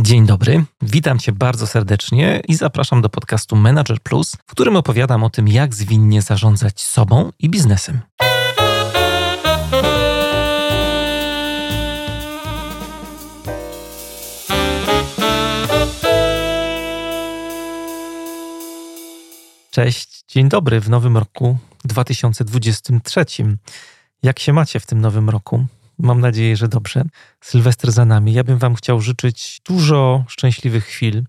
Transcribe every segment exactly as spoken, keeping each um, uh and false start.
Dzień dobry, witam Cię bardzo serdecznie i zapraszam do podcastu Manager Plus, w którym opowiadam o tym, jak zwinnie zarządzać sobą i biznesem. Cześć, dzień dobry w nowym roku dwa tysiące dwudziestym trzecim. Jak się macie w tym nowym roku? Mam nadzieję, że dobrze. Sylwester za nami. Ja bym Wam chciał życzyć dużo szczęśliwych chwil.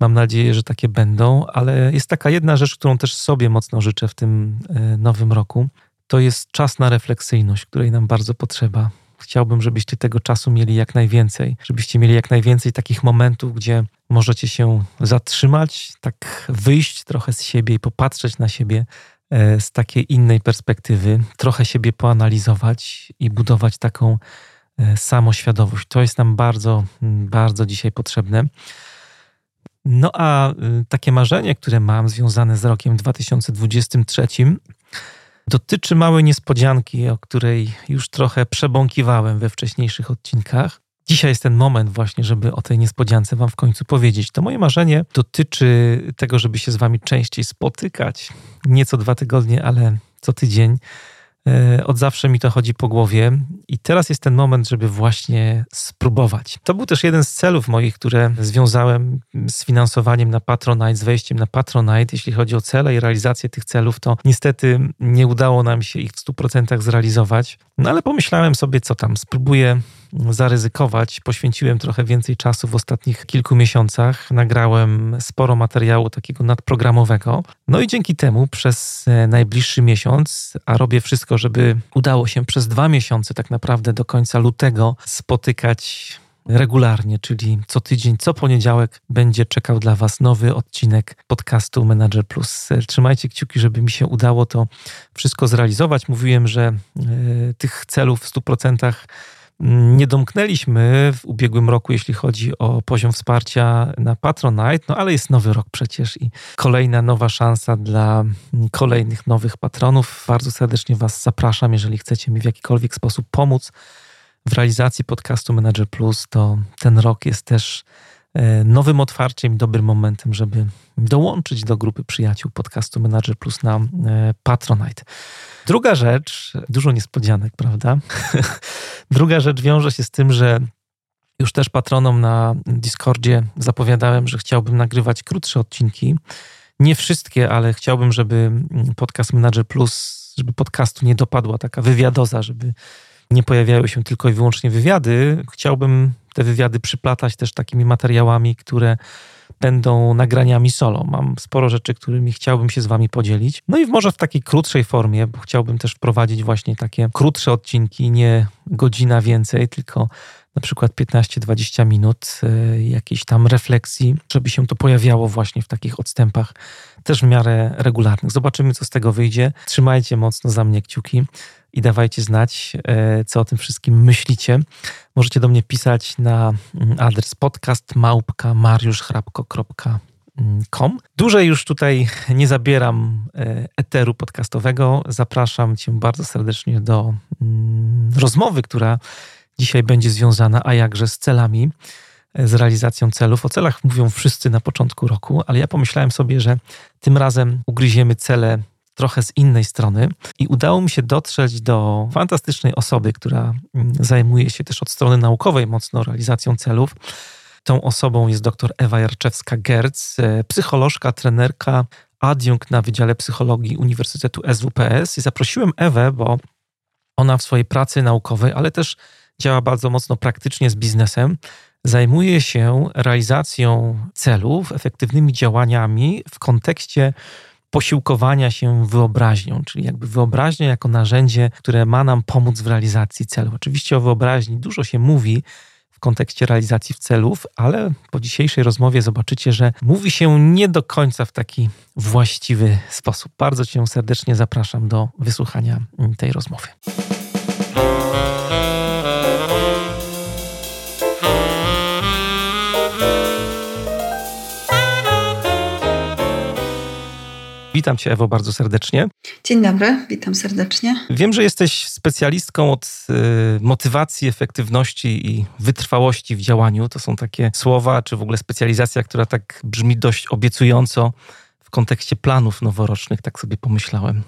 Mam nadzieję, że takie będą, ale jest taka jedna rzecz, którą też sobie mocno życzę w tym nowym roku. To jest czas na refleksyjność, której nam bardzo potrzeba. Chciałbym, żebyście tego czasu mieli jak najwięcej. Żebyście mieli jak najwięcej takich momentów, gdzie możecie się zatrzymać, tak wyjść trochę z siebie i popatrzeć na siebie z takiej innej perspektywy, trochę siebie poanalizować i budować taką samoświadomość. To jest nam bardzo, bardzo dzisiaj potrzebne. No a takie marzenie, które mam związane z rokiem dwa tysiące dwudziestym trzecim, dotyczy małej niespodzianki, o której już trochę przebąkiwałem we wcześniejszych odcinkach. Dzisiaj jest ten moment właśnie, żeby o tej niespodziance Wam w końcu powiedzieć. To moje marzenie dotyczy tego, żeby się z Wami częściej spotykać. Nie co dwa tygodnie, ale co tydzień. Od zawsze mi to chodzi po głowie i teraz jest ten moment, żeby właśnie spróbować. To był też jeden z celów moich, które związałem z finansowaniem na Patronite, z wejściem na Patronite. Jeśli chodzi o cele i realizację tych celów, to niestety nie udało nam się ich w stu procentach zrealizować. No ale pomyślałem sobie, co tam, spróbuję zaryzykować. Poświęciłem trochę więcej czasu w ostatnich kilku miesiącach. Nagrałem sporo materiału takiego nadprogramowego. No i dzięki temu przez najbliższy miesiąc, a robię wszystko, żeby udało się przez dwa miesiące tak naprawdę do końca lutego spotykać regularnie, czyli co tydzień, co poniedziałek będzie czekał dla Was nowy odcinek podcastu Manager Plus. Trzymajcie kciuki, żeby mi się udało to wszystko zrealizować. Mówiłem, że y, tych celów w stu procentach nie domknęliśmy w ubiegłym roku, jeśli chodzi o poziom wsparcia na Patronite, no ale jest nowy rok przecież i kolejna nowa szansa dla kolejnych nowych patronów. Bardzo serdecznie Was zapraszam, jeżeli chcecie mi w jakikolwiek sposób pomóc w realizacji podcastu Manager Plus, to ten rok jest też nowym otwarciem i dobrym momentem, żeby dołączyć do grupy przyjaciół podcastu Manager Plus na Patronite. Druga rzecz, dużo niespodzianek, prawda? Druga rzecz wiąże się z tym, że już też patronom na Discordzie zapowiadałem, że chciałbym nagrywać krótsze odcinki. Nie wszystkie, ale chciałbym, żeby podcast Manager Plus, żeby podcastu nie dopadła taka wywiadoza, żeby nie pojawiały się tylko i wyłącznie wywiady. Chciałbym te wywiady przyplatać też takimi materiałami, które będą nagraniami solo. Mam sporo rzeczy, którymi chciałbym się z Wami podzielić. No i może w takiej krótszej formie, bo chciałbym też wprowadzić właśnie takie krótsze odcinki, nie godzina więcej, tylko na przykład piętnaście dwadzieścia minut y, jakiejś tam refleksji, żeby się to pojawiało właśnie w takich odstępach, też w miarę regularnych. Zobaczymy, co z tego wyjdzie. Trzymajcie mocno za mnie kciuki i dawajcie znać, y, co o tym wszystkim myślicie. Możecie do mnie pisać na adres podcast małpka mariusz chrapko kropka com. Dłużej już tutaj nie zabieram eteru podcastowego. Zapraszam Cię bardzo serdecznie do y, rozmowy, która dzisiaj będzie związana, a jakże z celami, z realizacją celów. O celach mówią wszyscy na początku roku, ale ja pomyślałem sobie, że tym razem ugryziemy cele trochę z innej strony i udało mi się dotrzeć do fantastycznej osoby, która zajmuje się też od strony naukowej mocno realizacją celów. Tą osobą jest dr Ewa Jarczewska-Gertz, psycholożka, trenerka, adiunkt na Wydziale Psychologii Uniwersytetu S W P S i zaprosiłem Ewę, bo ona w swojej pracy naukowej, ale też działa bardzo mocno praktycznie z biznesem, zajmuje się realizacją celów, efektywnymi działaniami w kontekście posiłkowania się wyobraźnią, czyli jakby wyobraźnia jako narzędzie, które ma nam pomóc w realizacji celu. Oczywiście o wyobraźni dużo się mówi w kontekście realizacji celów, ale po dzisiejszej rozmowie zobaczycie, że mówi się nie do końca w taki właściwy sposób. Bardzo Cię serdecznie zapraszam do wysłuchania tej rozmowy. Witam Cię, Ewo, bardzo serdecznie. Dzień dobry, witam serdecznie. Wiem, że jesteś specjalistką od y, motywacji, efektywności i wytrwałości w działaniu. To są takie słowa, czy w ogóle specjalizacja, która tak brzmi dość obiecująco w kontekście planów noworocznych, tak sobie pomyślałem.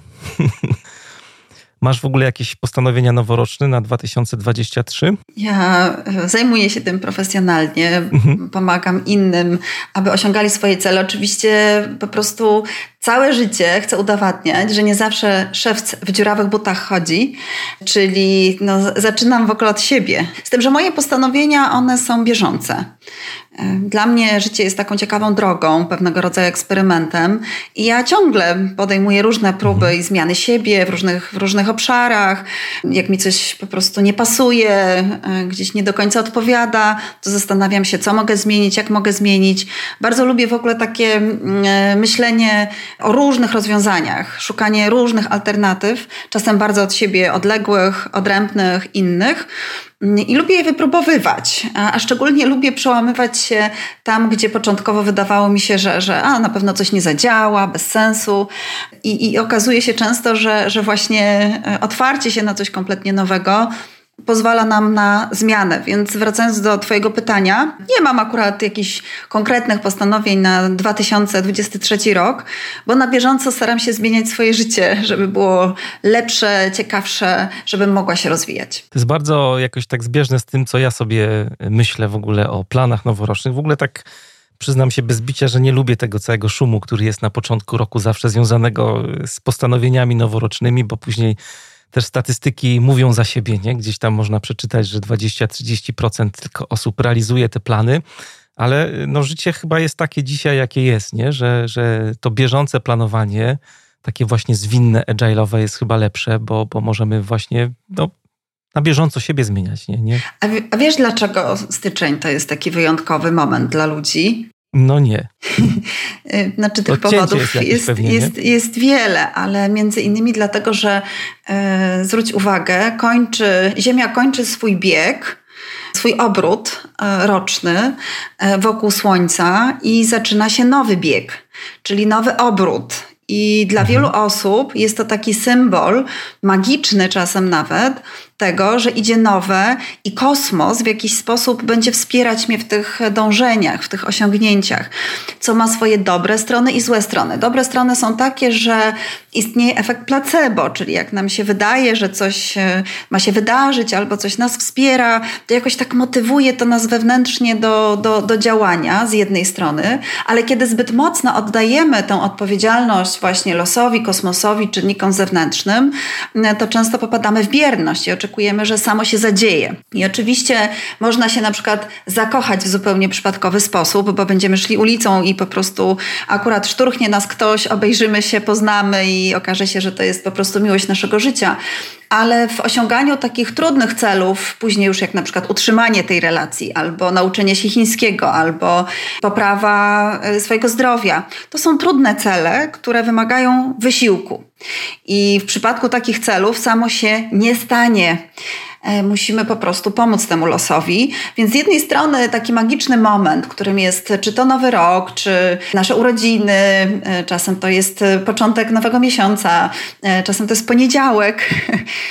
Masz w ogóle jakieś postanowienia noworoczne na dwa tysiące dwudziesty trzeci? Ja zajmuję się tym profesjonalnie, mhm. pomagam innym, aby osiągali swoje cele. Oczywiście po prostu całe życie chcę udowadniać, że nie zawsze szef w dziurawych butach chodzi, czyli no, zaczynam w ogóle od siebie. Z tym, że moje postanowienia, one są bieżące. Dla mnie życie jest taką ciekawą drogą, pewnego rodzaju eksperymentem i ja ciągle podejmuję różne próby i zmiany siebie w różnych, w różnych obszarach. Jak mi coś po prostu nie pasuje, gdzieś nie do końca odpowiada, to zastanawiam się, co mogę zmienić, jak mogę zmienić. Bardzo lubię w ogóle takie myślenie o różnych rozwiązaniach, szukanie różnych alternatyw, czasem bardzo od siebie odległych, odrębnych, innych. I lubię je wypróbowywać, a szczególnie lubię przełamywać się tam, gdzie początkowo wydawało mi się, że, że a, na pewno coś nie zadziała, bez sensu. I, i okazuje się często, że, że właśnie otwarcie się na coś kompletnie nowego pozwala nam na zmianę. Więc wracając do Twojego pytania, nie mam akurat jakichś konkretnych postanowień na dwa tysiące dwudziesty trzeci rok, bo na bieżąco staram się zmieniać swoje życie, żeby było lepsze, ciekawsze, żebym mogła się rozwijać. To jest bardzo jakoś tak zbieżne z tym, co ja sobie myślę w ogóle o planach noworocznych. W ogóle tak przyznam się bez bicia, że nie lubię tego całego szumu, który jest na początku roku zawsze związanego z postanowieniami noworocznymi, bo później też statystyki mówią za siebie, nie? Gdzieś tam można przeczytać, że dwadzieścia do trzydziestu procent tylko osób realizuje te plany, ale no życie chyba jest takie dzisiaj, jakie jest, nie? Że, że to bieżące planowanie, takie właśnie zwinne, agile'owe jest chyba lepsze, bo, bo możemy właśnie no, na bieżąco siebie zmieniać. Nie? Nie? A, w, a wiesz, dlaczego styczeń to jest taki wyjątkowy moment dla ludzi? No nie. Znaczy tych odcięcie powodów jest, jest, pewnie, jest, jest wiele, ale między innymi dlatego, że e, zwróć uwagę, kończy, Ziemia kończy swój bieg, swój obrót e, roczny e, wokół Słońca i zaczyna się nowy bieg, czyli nowy obrót. I dla wielu osób jest to taki symbol, magiczny czasem nawet, tego, że idzie nowe i kosmos w jakiś sposób będzie wspierać mnie w tych dążeniach, w tych osiągnięciach, co ma swoje dobre strony i złe strony. Dobre strony są takie, że istnieje efekt placebo, czyli jak nam się wydaje, że coś ma się wydarzyć albo coś nas wspiera, to jakoś tak motywuje to nas wewnętrznie do, do, do działania z jednej strony, ale kiedy zbyt mocno oddajemy tę odpowiedzialność właśnie losowi, kosmosowi, czynnikom zewnętrznym, to często popadamy w bierność i oczekujemy, że samo się zadzieje. I oczywiście można się na przykład zakochać w zupełnie przypadkowy sposób, bo będziemy szli ulicą i po prostu akurat szturchnie nas ktoś, obejrzymy się, poznamy i okaże się, że to jest po prostu miłość naszego życia. Ale w osiąganiu takich trudnych celów, później już jak na przykład utrzymanie tej relacji, albo nauczenie się chińskiego, albo poprawa swojego zdrowia, to są trudne cele, które wymagają wysiłku. I w przypadku takich celów samo się nie stanie. Musimy po prostu pomóc temu losowi. Więc z jednej strony taki magiczny moment, którym jest czy to nowy rok, czy nasze urodziny, czasem to jest początek nowego miesiąca, czasem to jest poniedziałek.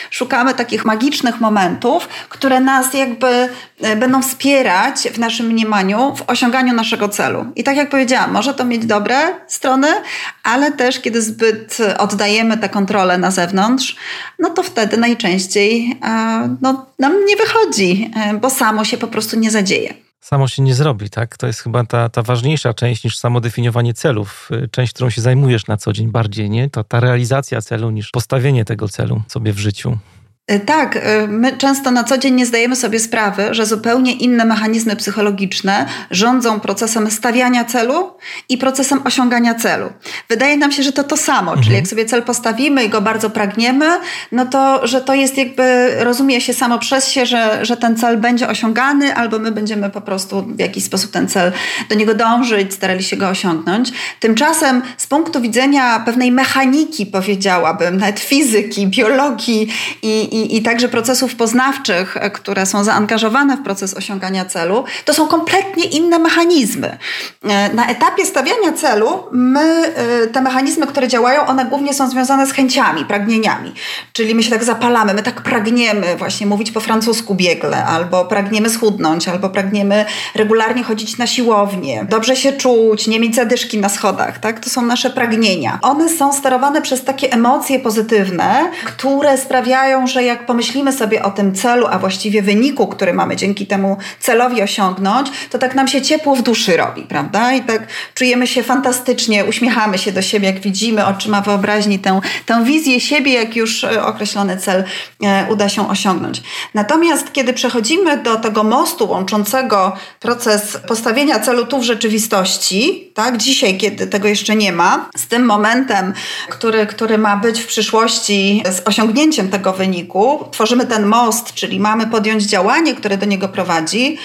Szukamy takich magicznych momentów, które nas jakby będą wspierać w naszym mniemaniu, w osiąganiu naszego celu. I tak jak powiedziałam, może to mieć dobre strony, ale też kiedy zbyt oddajemy tę kontrolę na zewnątrz, no to wtedy najczęściej no, nam nie wychodzi, bo samo się po prostu nie zadzieje. Samo się nie zrobi, tak? To jest chyba ta, ta ważniejsza część niż samo definiowanie celów. Część, którą się zajmujesz na co dzień bardziej, nie? To ta realizacja celu niż postawienie tego celu sobie w życiu. Tak, my często na co dzień nie zdajemy sobie sprawy, że zupełnie inne mechanizmy psychologiczne rządzą procesem stawiania celu i procesem osiągania celu. Wydaje nam się, że to to samo, mhm. czyli jak sobie cel postawimy i go bardzo pragniemy, no to, że to jest jakby, rozumie się samo przez się, że, że ten cel będzie osiągany albo my będziemy po prostu w jakiś sposób ten cel, do niego dążyć, starali się go osiągnąć. Tymczasem z punktu widzenia pewnej mechaniki, powiedziałabym, nawet fizyki, biologii i, i i, i także procesów poznawczych, które są zaangażowane w proces osiągania celu, to są kompletnie inne mechanizmy. Na etapie stawiania celu my, te mechanizmy, które działają, one głównie są związane z chęciami, pragnieniami. Czyli my się tak zapalamy, my tak pragniemy właśnie mówić po francusku biegle, albo pragniemy schudnąć, albo pragniemy regularnie chodzić na siłownię, dobrze się czuć, nie mieć zadyszki na schodach, tak? To są nasze pragnienia. One są sterowane przez takie emocje pozytywne, które sprawiają, że jak pomyślimy sobie o tym celu, a właściwie wyniku, który mamy dzięki temu celowi osiągnąć, to tak nam się ciepło w duszy robi, prawda? I tak czujemy się fantastycznie, uśmiechamy się do siebie, jak widzimy oczyma wyobraźni tę, tę wizję siebie, jak już określony cel uda się osiągnąć. Natomiast kiedy przechodzimy do tego mostu łączącego proces postawienia celu tu w rzeczywistości, tak, dzisiaj, kiedy tego jeszcze nie ma, z tym momentem, który, który ma być w przyszłości z osiągnięciem tego wyniku, tworzymy ten most, czyli mamy podjąć działanie, które do niego prowadzi,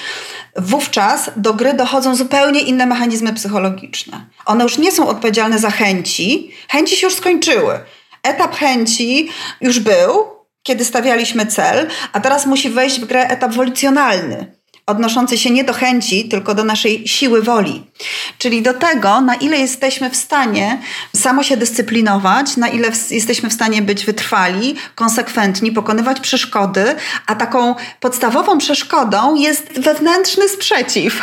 wówczas do gry dochodzą zupełnie inne mechanizmy psychologiczne. One już nie są odpowiedzialne za chęci. Chęci się już skończyły. Etap chęci już był, kiedy stawialiśmy cel, a teraz musi wejść w grę etap wolicjonalny, odnoszący się nie do chęci, tylko do naszej siły woli. Czyli do tego, na ile jesteśmy w stanie samo się dyscyplinować, na ile w, jesteśmy w stanie być wytrwali, konsekwentni, pokonywać przeszkody, a taką podstawową przeszkodą jest wewnętrzny sprzeciw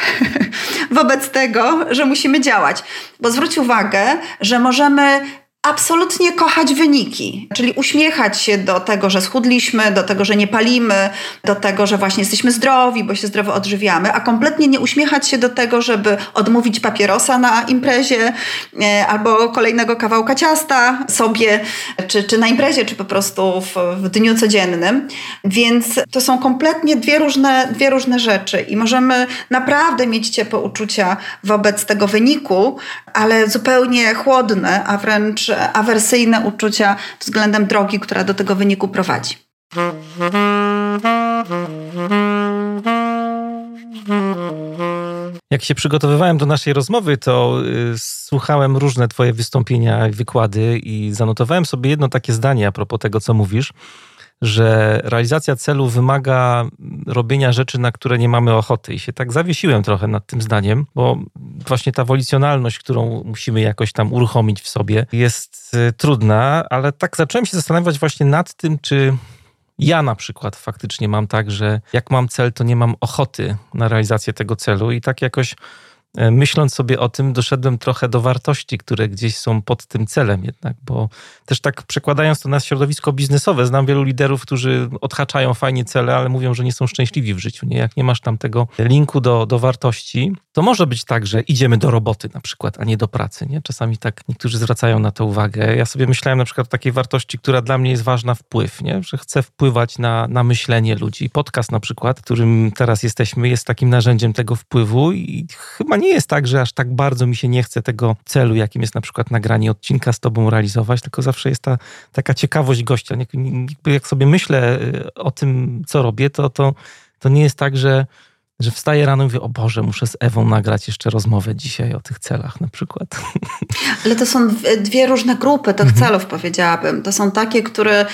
wobec tego, że musimy działać. Bo zwróć uwagę, że możemy absolutnie kochać wyniki, czyli uśmiechać się do tego, że schudliśmy, do tego, że nie palimy, do tego, że właśnie jesteśmy zdrowi, bo się zdrowo odżywiamy, a kompletnie nie uśmiechać się do tego, żeby odmówić papierosa na imprezie albo kolejnego kawałka ciasta sobie, czy, czy na imprezie, czy po prostu w, w dniu codziennym. Więc to są kompletnie dwie różne, dwie różne rzeczy i możemy naprawdę mieć ciepłe uczucia wobec tego wyniku, ale zupełnie chłodne, a wręcz awersyjne uczucia względem drogi, która do tego wyniku prowadzi. Jak się przygotowywałem do naszej rozmowy, to y, słuchałem różne twoje wystąpienia, wykłady i zanotowałem sobie jedno takie zdanie a propos tego, co mówisz, że realizacja celu wymaga robienia rzeczy, na które nie mamy ochoty. I się tak zawiesiłem trochę nad tym zdaniem, bo właśnie ta wolicjonalność, którą musimy jakoś tam uruchomić w sobie, jest trudna, ale tak zacząłem się zastanawiać właśnie nad tym, czy ja na przykład faktycznie mam tak, że jak mam cel, to nie mam ochoty na realizację tego celu i tak jakoś myśląc sobie o tym, doszedłem trochę do wartości, które gdzieś są pod tym celem jednak, bo też tak przekładając to na środowisko biznesowe, znam wielu liderów, którzy odhaczają fajnie cele, ale mówią, że nie są szczęśliwi w życiu. Nie? Jak nie masz tam tego linku do, do wartości, to może być tak, że idziemy do roboty na przykład, a nie do pracy. Nie? Czasami tak niektórzy zwracają na to uwagę. Ja sobie myślałem na przykład o takiej wartości, która dla mnie jest ważna, wpływ, nie? Że chcę wpływać na, na myślenie ludzi. Podcast na przykład, którym teraz jesteśmy, jest takim narzędziem tego wpływu i chyba nie Nie jest tak, że aż tak bardzo mi się nie chce tego celu, jakim jest na przykład nagranie odcinka z tobą realizować, tylko zawsze jest ta taka ciekawość gościa. Jak sobie myślę o tym, co robię, to, to, to nie jest tak, że, że wstaję rano i mówię, o Boże, muszę z Ewą nagrać jeszcze rozmowę dzisiaj o tych celach na przykład. Ale to są dwie różne grupy tych celów, powiedziałabym. To są takie, które,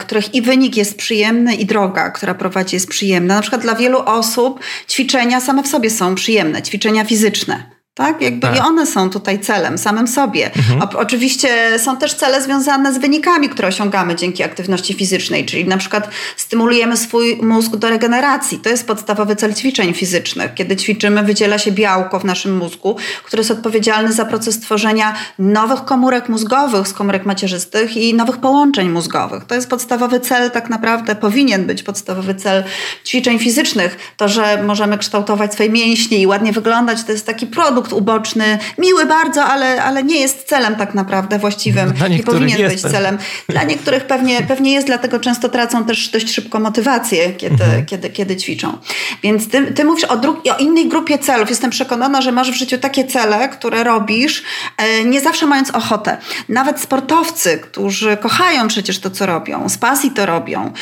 których i wynik jest przyjemny, i droga, która prowadzi, jest przyjemna. Na przykład dla wielu osób ćwiczenia same w sobie są przyjemne, ćwiczenia fizyczne. Tak? Jakby tak. I one są tutaj celem samym sobie. Mhm. O, oczywiście są też cele związane z wynikami, które osiągamy dzięki aktywności fizycznej, czyli na przykład stymulujemy swój mózg do regeneracji. To jest podstawowy cel ćwiczeń fizycznych. Kiedy ćwiczymy, wydziela się białko w naszym mózgu, które jest odpowiedzialne za proces tworzenia nowych komórek mózgowych z komórek macierzystych i nowych połączeń mózgowych. To jest podstawowy cel, tak naprawdę powinien być podstawowy cel ćwiczeń fizycznych. To, że możemy kształtować swoje mięśnie i ładnie wyglądać, to jest taki produkt uboczny, miły bardzo, ale, ale nie jest celem tak naprawdę właściwym. Nie powinien być jestem. celem. Dla niektórych pewnie, pewnie jest, dlatego często tracą też dość szybko motywację, kiedy, mhm. kiedy, kiedy ćwiczą. Więc ty, ty mówisz o, dru- o innej grupie celów. Jestem przekonana, że masz w życiu takie cele, które robisz, nie zawsze mając ochotę. Nawet sportowcy, którzy kochają przecież to, co robią, z pasji to robią,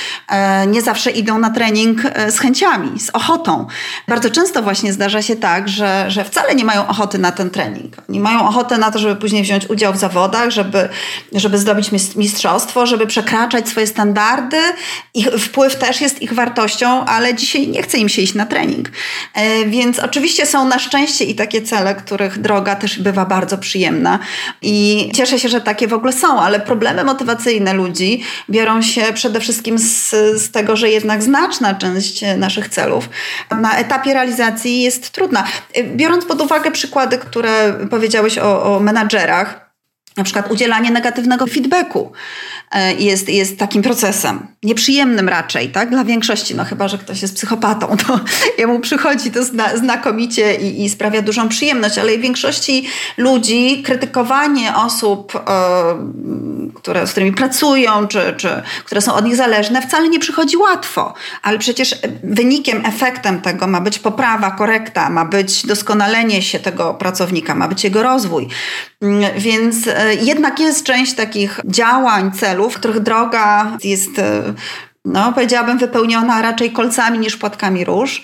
nie zawsze idą na trening z chęciami, z ochotą. Bardzo często właśnie zdarza się tak, że, że wcale nie mają ochoty na ten trening. Oni mają ochotę na to, żeby później wziąć udział w zawodach, żeby, żeby zdobyć mistrzostwo, żeby przekraczać swoje standardy. Ich wpływ też jest ich wartością, ale dzisiaj nie chce im się iść na trening. Więc oczywiście są na szczęście i takie cele, których droga też bywa bardzo przyjemna. I cieszę się, że takie w ogóle są, ale problemy motywacyjne ludzi biorą się przede wszystkim z, z tego, że jednak znaczna część naszych celów na etapie realizacji jest trudna. Biorąc pod uwagę przykłady, które powiedziałeś o, o menadżerach, na przykład udzielanie negatywnego feedbacku jest, jest takim procesem. Nieprzyjemnym raczej, tak? Dla większości, no chyba, że ktoś jest psychopatą, to jemu przychodzi to zna, znakomicie i, i sprawia dużą przyjemność, ale w większości ludzi krytykowanie osób, y, które, z którymi pracują, czy, czy które są od nich zależne, wcale nie przychodzi łatwo. Ale przecież wynikiem, efektem tego ma być poprawa, korekta, ma być doskonalenie się tego pracownika, ma być jego rozwój. Więc jednak jest część takich działań, celów, których droga jest, no powiedziałabym, wypełniona raczej kolcami niż płatkami róż.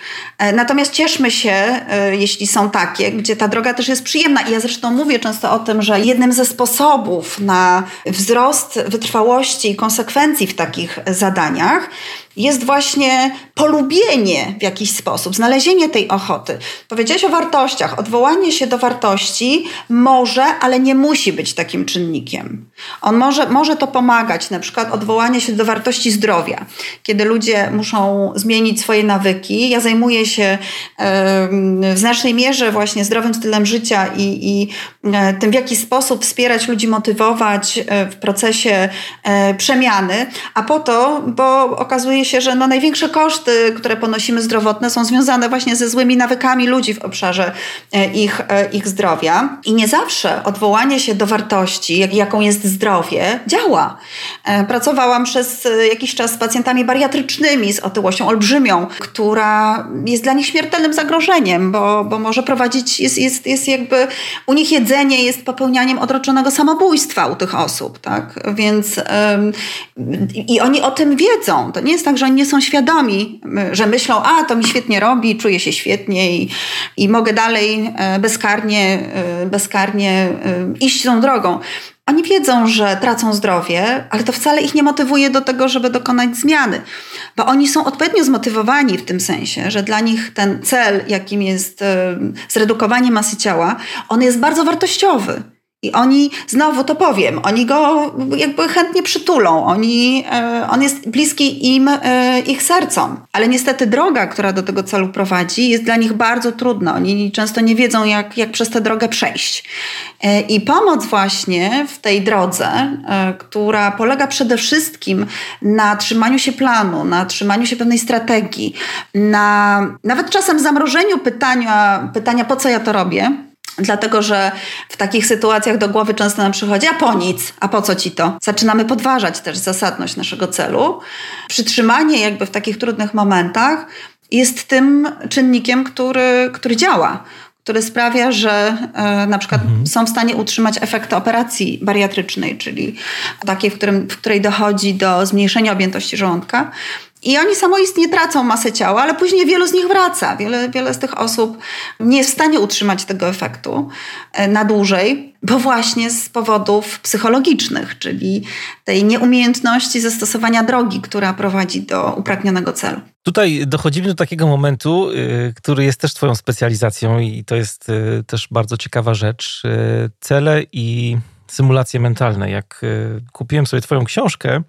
Natomiast cieszmy się, jeśli są takie, gdzie ta droga też jest przyjemna. I ja zresztą mówię często o tym, że jednym ze sposobów na wzrost wytrwałości i konsekwencji w takich zadaniach jest właśnie polubienie w jakiś sposób, znalezienie tej ochoty. Powiedziałeś o wartościach. Odwołanie się do wartości może, ale nie musi być takim czynnikiem. On może, może to pomagać, na przykład odwołanie się do wartości zdrowia. Kiedy ludzie muszą zmienić swoje nawyki. Ja zajmuję się w znacznej mierze właśnie zdrowym stylem życia i, i tym, w jaki sposób wspierać ludzi, motywować w procesie przemiany. A po to, bo okazuje się, że no największe koszty, które ponosimy zdrowotne, są związane właśnie ze złymi nawykami ludzi w obszarze ich, ich zdrowia. I nie zawsze odwołanie się do wartości, jaką jest zdrowie, działa. Pracowałam przez jakiś czas z pacjentami bariatrycznymi z otyłością olbrzymią, która jest dla nich śmiertelnym zagrożeniem, bo, bo może prowadzić, jest, jest, jest jakby u nich jedzenie jest popełnianiem odroczonego samobójstwa u tych osób, tak? Więc ym, i oni o tym wiedzą. To nie jest tak, że oni nie są świadomi, że myślą, a to mi świetnie robi, czuję się świetnie i, i mogę dalej bezkarnie, bezkarnie iść tą drogą. Oni wiedzą, że tracą zdrowie, ale to wcale ich nie motywuje do tego, żeby dokonać zmiany. Bo oni są odpowiednio zmotywowani w tym sensie, że dla nich ten cel, jakim jest zredukowanie masy ciała, on jest bardzo wartościowy. I oni, znowu to powiem, oni go jakby chętnie przytulą, oni, on jest bliski im, ich sercom. Ale niestety droga, która do tego celu prowadzi, jest dla nich bardzo trudna. Oni często nie wiedzą, jak, jak przez tę drogę przejść. I pomoc właśnie w tej drodze, która polega przede wszystkim na trzymaniu się planu, na trzymaniu się pewnej strategii, na nawet czasem zamrożeniu pytania, pytania po co ja to robię, dlatego, że w takich sytuacjach do głowy często nam przychodzi, a po nic, a po co ci to? Zaczynamy podważać też zasadność naszego celu. Przytrzymanie jakby w takich trudnych momentach jest tym czynnikiem, który, który działa, który sprawia, że e, na przykład mhm. są w stanie utrzymać efekt operacji bariatrycznej, czyli takiej, w, którym, w której dochodzi do zmniejszenia objętości żołądka. I oni samoistnie tracą masę ciała, ale później wielu z nich wraca. Wiele, wiele z tych osób nie jest w stanie utrzymać tego efektu na dłużej, bo właśnie z powodów psychologicznych, czyli tej nieumiejętności zastosowania drogi, która prowadzi do upragnionego celu. Tutaj dochodzimy do takiego momentu, który jest też twoją specjalizacją i to jest też bardzo ciekawa rzecz. Cele i symulacje mentalne. Jak kupiłem sobie twoją książkę,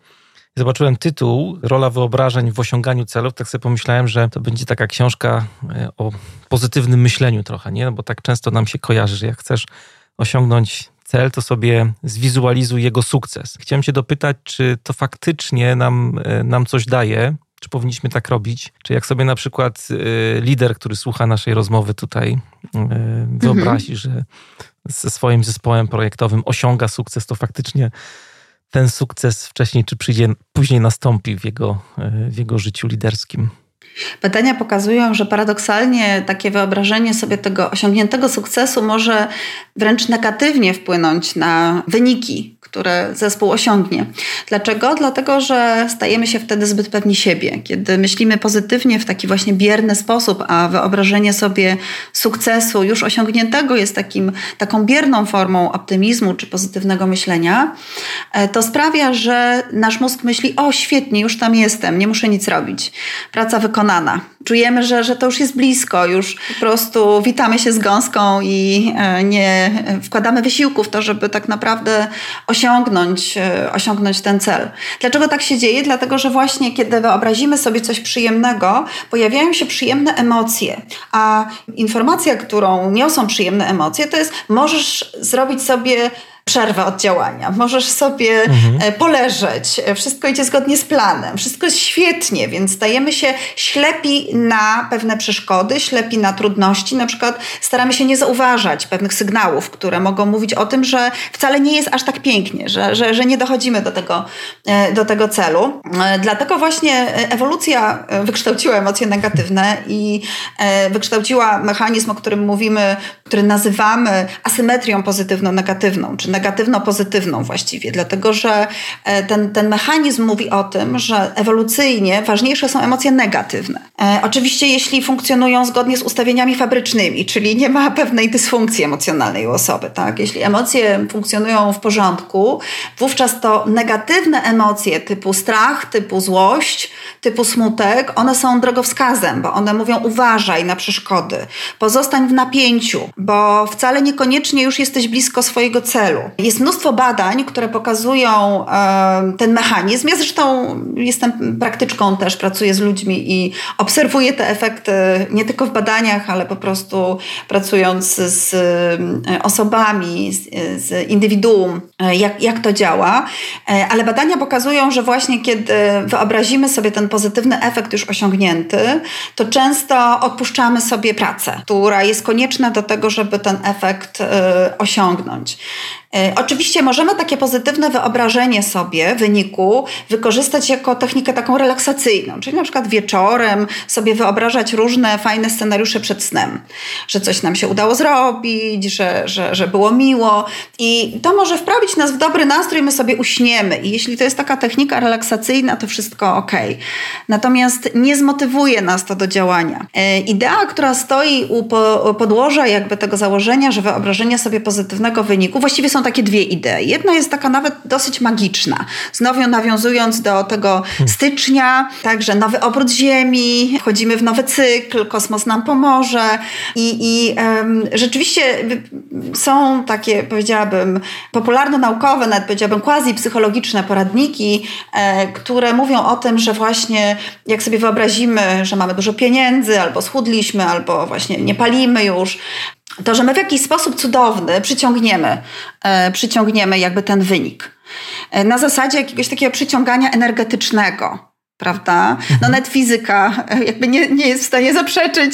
zobaczyłem tytuł Rola wyobrażeń w osiąganiu celów, tak sobie pomyślałem, że to będzie taka książka o pozytywnym myśleniu trochę, nie? No bo tak często nam się kojarzy, że jak chcesz osiągnąć cel, to sobie zwizualizuj jego sukces. Chciałem się dopytać, czy to faktycznie nam, nam coś daje, czy powinniśmy tak robić, czy jak sobie na przykład lider, który słucha naszej rozmowy tutaj, wyobrazi, mhm. że ze swoim zespołem projektowym osiąga sukces, to faktycznie ten sukces wcześniej czy przyjdzie, później nastąpi w jego, w jego życiu liderskim. Badania pokazują, że paradoksalnie takie wyobrażenie sobie tego osiągniętego sukcesu może wręcz negatywnie wpłynąć na wyniki, które zespół osiągnie. Dlaczego? Dlatego, że stajemy się wtedy zbyt pewni siebie. Kiedy myślimy pozytywnie w taki właśnie bierny sposób, a wyobrażenie sobie sukcesu już osiągniętego jest takim, taką bierną formą optymizmu czy pozytywnego myślenia, to sprawia, że nasz mózg myśli: o, świetnie, już tam jestem, nie muszę nic robić. Praca wykonana. Czujemy, że, że to już jest blisko, już po prostu witamy się z gąską i nie wkładamy wysiłku w to, żeby tak naprawdę osiągnąć, osiągnąć ten cel. Dlaczego tak się dzieje? Dlatego, że właśnie kiedy wyobrazimy sobie coś przyjemnego, pojawiają się przyjemne emocje, a informacja, którą niosą przyjemne emocje, to jest: możesz zrobić sobie przerwę od działania, możesz sobie mhm. poleżeć, wszystko idzie zgodnie z planem, wszystko jest świetnie, więc stajemy się ślepi na pewne przeszkody, ślepi na trudności, na przykład staramy się nie zauważać pewnych sygnałów, które mogą mówić o tym, że wcale nie jest aż tak pięknie, że, że, że nie dochodzimy do tego, do tego celu. Dlatego właśnie ewolucja wykształciła emocje negatywne i wykształciła mechanizm, o którym mówimy, który nazywamy asymetrią pozytywno-negatywną, czy negatywno-pozytywną właściwie, dlatego że ten, ten mechanizm mówi o tym, że ewolucyjnie ważniejsze są emocje negatywne. E, oczywiście jeśli funkcjonują zgodnie z ustawieniami fabrycznymi, czyli nie ma pewnej dysfunkcji emocjonalnej u osoby, tak? Jeśli emocje funkcjonują w porządku, wówczas to negatywne emocje typu strach, typu złość, typu smutek, one są drogowskazem, bo one mówią: uważaj na przeszkody, pozostań w napięciu, bo wcale niekoniecznie już jesteś blisko swojego celu. Jest mnóstwo badań, które pokazują e, ten mechanizm. Ja zresztą jestem praktyczką też, pracuję z ludźmi i obserwuję te efekty nie tylko w badaniach, ale po prostu pracując z osobami, z, z indywiduum, jak, jak to działa. E, ale badania pokazują, że właśnie kiedy wyobrazimy sobie ten pozytywny efekt już osiągnięty, to często odpuszczamy sobie pracę, która jest konieczna do tego, żeby ten efekt e, osiągnąć. Oczywiście możemy takie pozytywne wyobrażenie sobie wyniku wykorzystać jako technikę taką relaksacyjną, czyli na przykład wieczorem sobie wyobrażać różne fajne scenariusze przed snem, że coś nam się udało zrobić, że, że, że było miło i to może wprawić nas w dobry nastrój, my sobie uśniemy i jeśli to jest taka technika relaksacyjna, to wszystko okej. Natomiast nie zmotywuje nas to do działania. Idea, która stoi u podłoża jakby tego założenia, że wyobrażenie sobie pozytywnego wyniku, właściwie są takie dwie idee. Jedna jest taka nawet dosyć magiczna. Znowu nawiązując do tego stycznia, także nowy obrót Ziemi, wchodzimy w nowy cykl, kosmos nam pomoże i, i um, rzeczywiście są takie, powiedziałabym, popularno-naukowe, nawet powiedziałabym quasi-psychologiczne poradniki, e, które mówią o tym, że właśnie jak sobie wyobrazimy, że mamy dużo pieniędzy, albo schudliśmy, albo właśnie nie palimy już, to, że my w jakiś sposób cudowny przyciągniemy, e, przyciągniemy jakby ten wynik. E, na zasadzie jakiegoś takiego przyciągania energetycznego. Prawda? No nawet fizyka jakby nie, nie jest w stanie zaprzeczyć,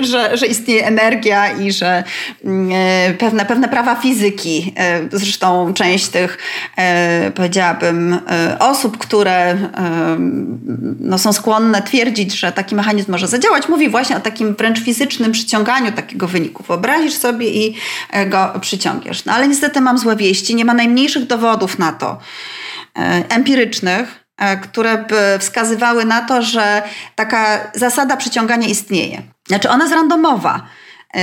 że, że istnieje energia i że pewne, pewne prawa fizyki, zresztą część tych, powiedziałabym, osób, które no, są skłonne twierdzić, że taki mechanizm może zadziałać, mówi właśnie o takim wręcz fizycznym przyciąganiu takiego wyniku. Wyobrazisz sobie i go przyciągiesz. No ale niestety mam złe wieści, nie ma najmniejszych dowodów na to, empirycznych, które by wskazywały na to, że taka zasada przyciągania istnieje. Znaczy ona jest randomowa.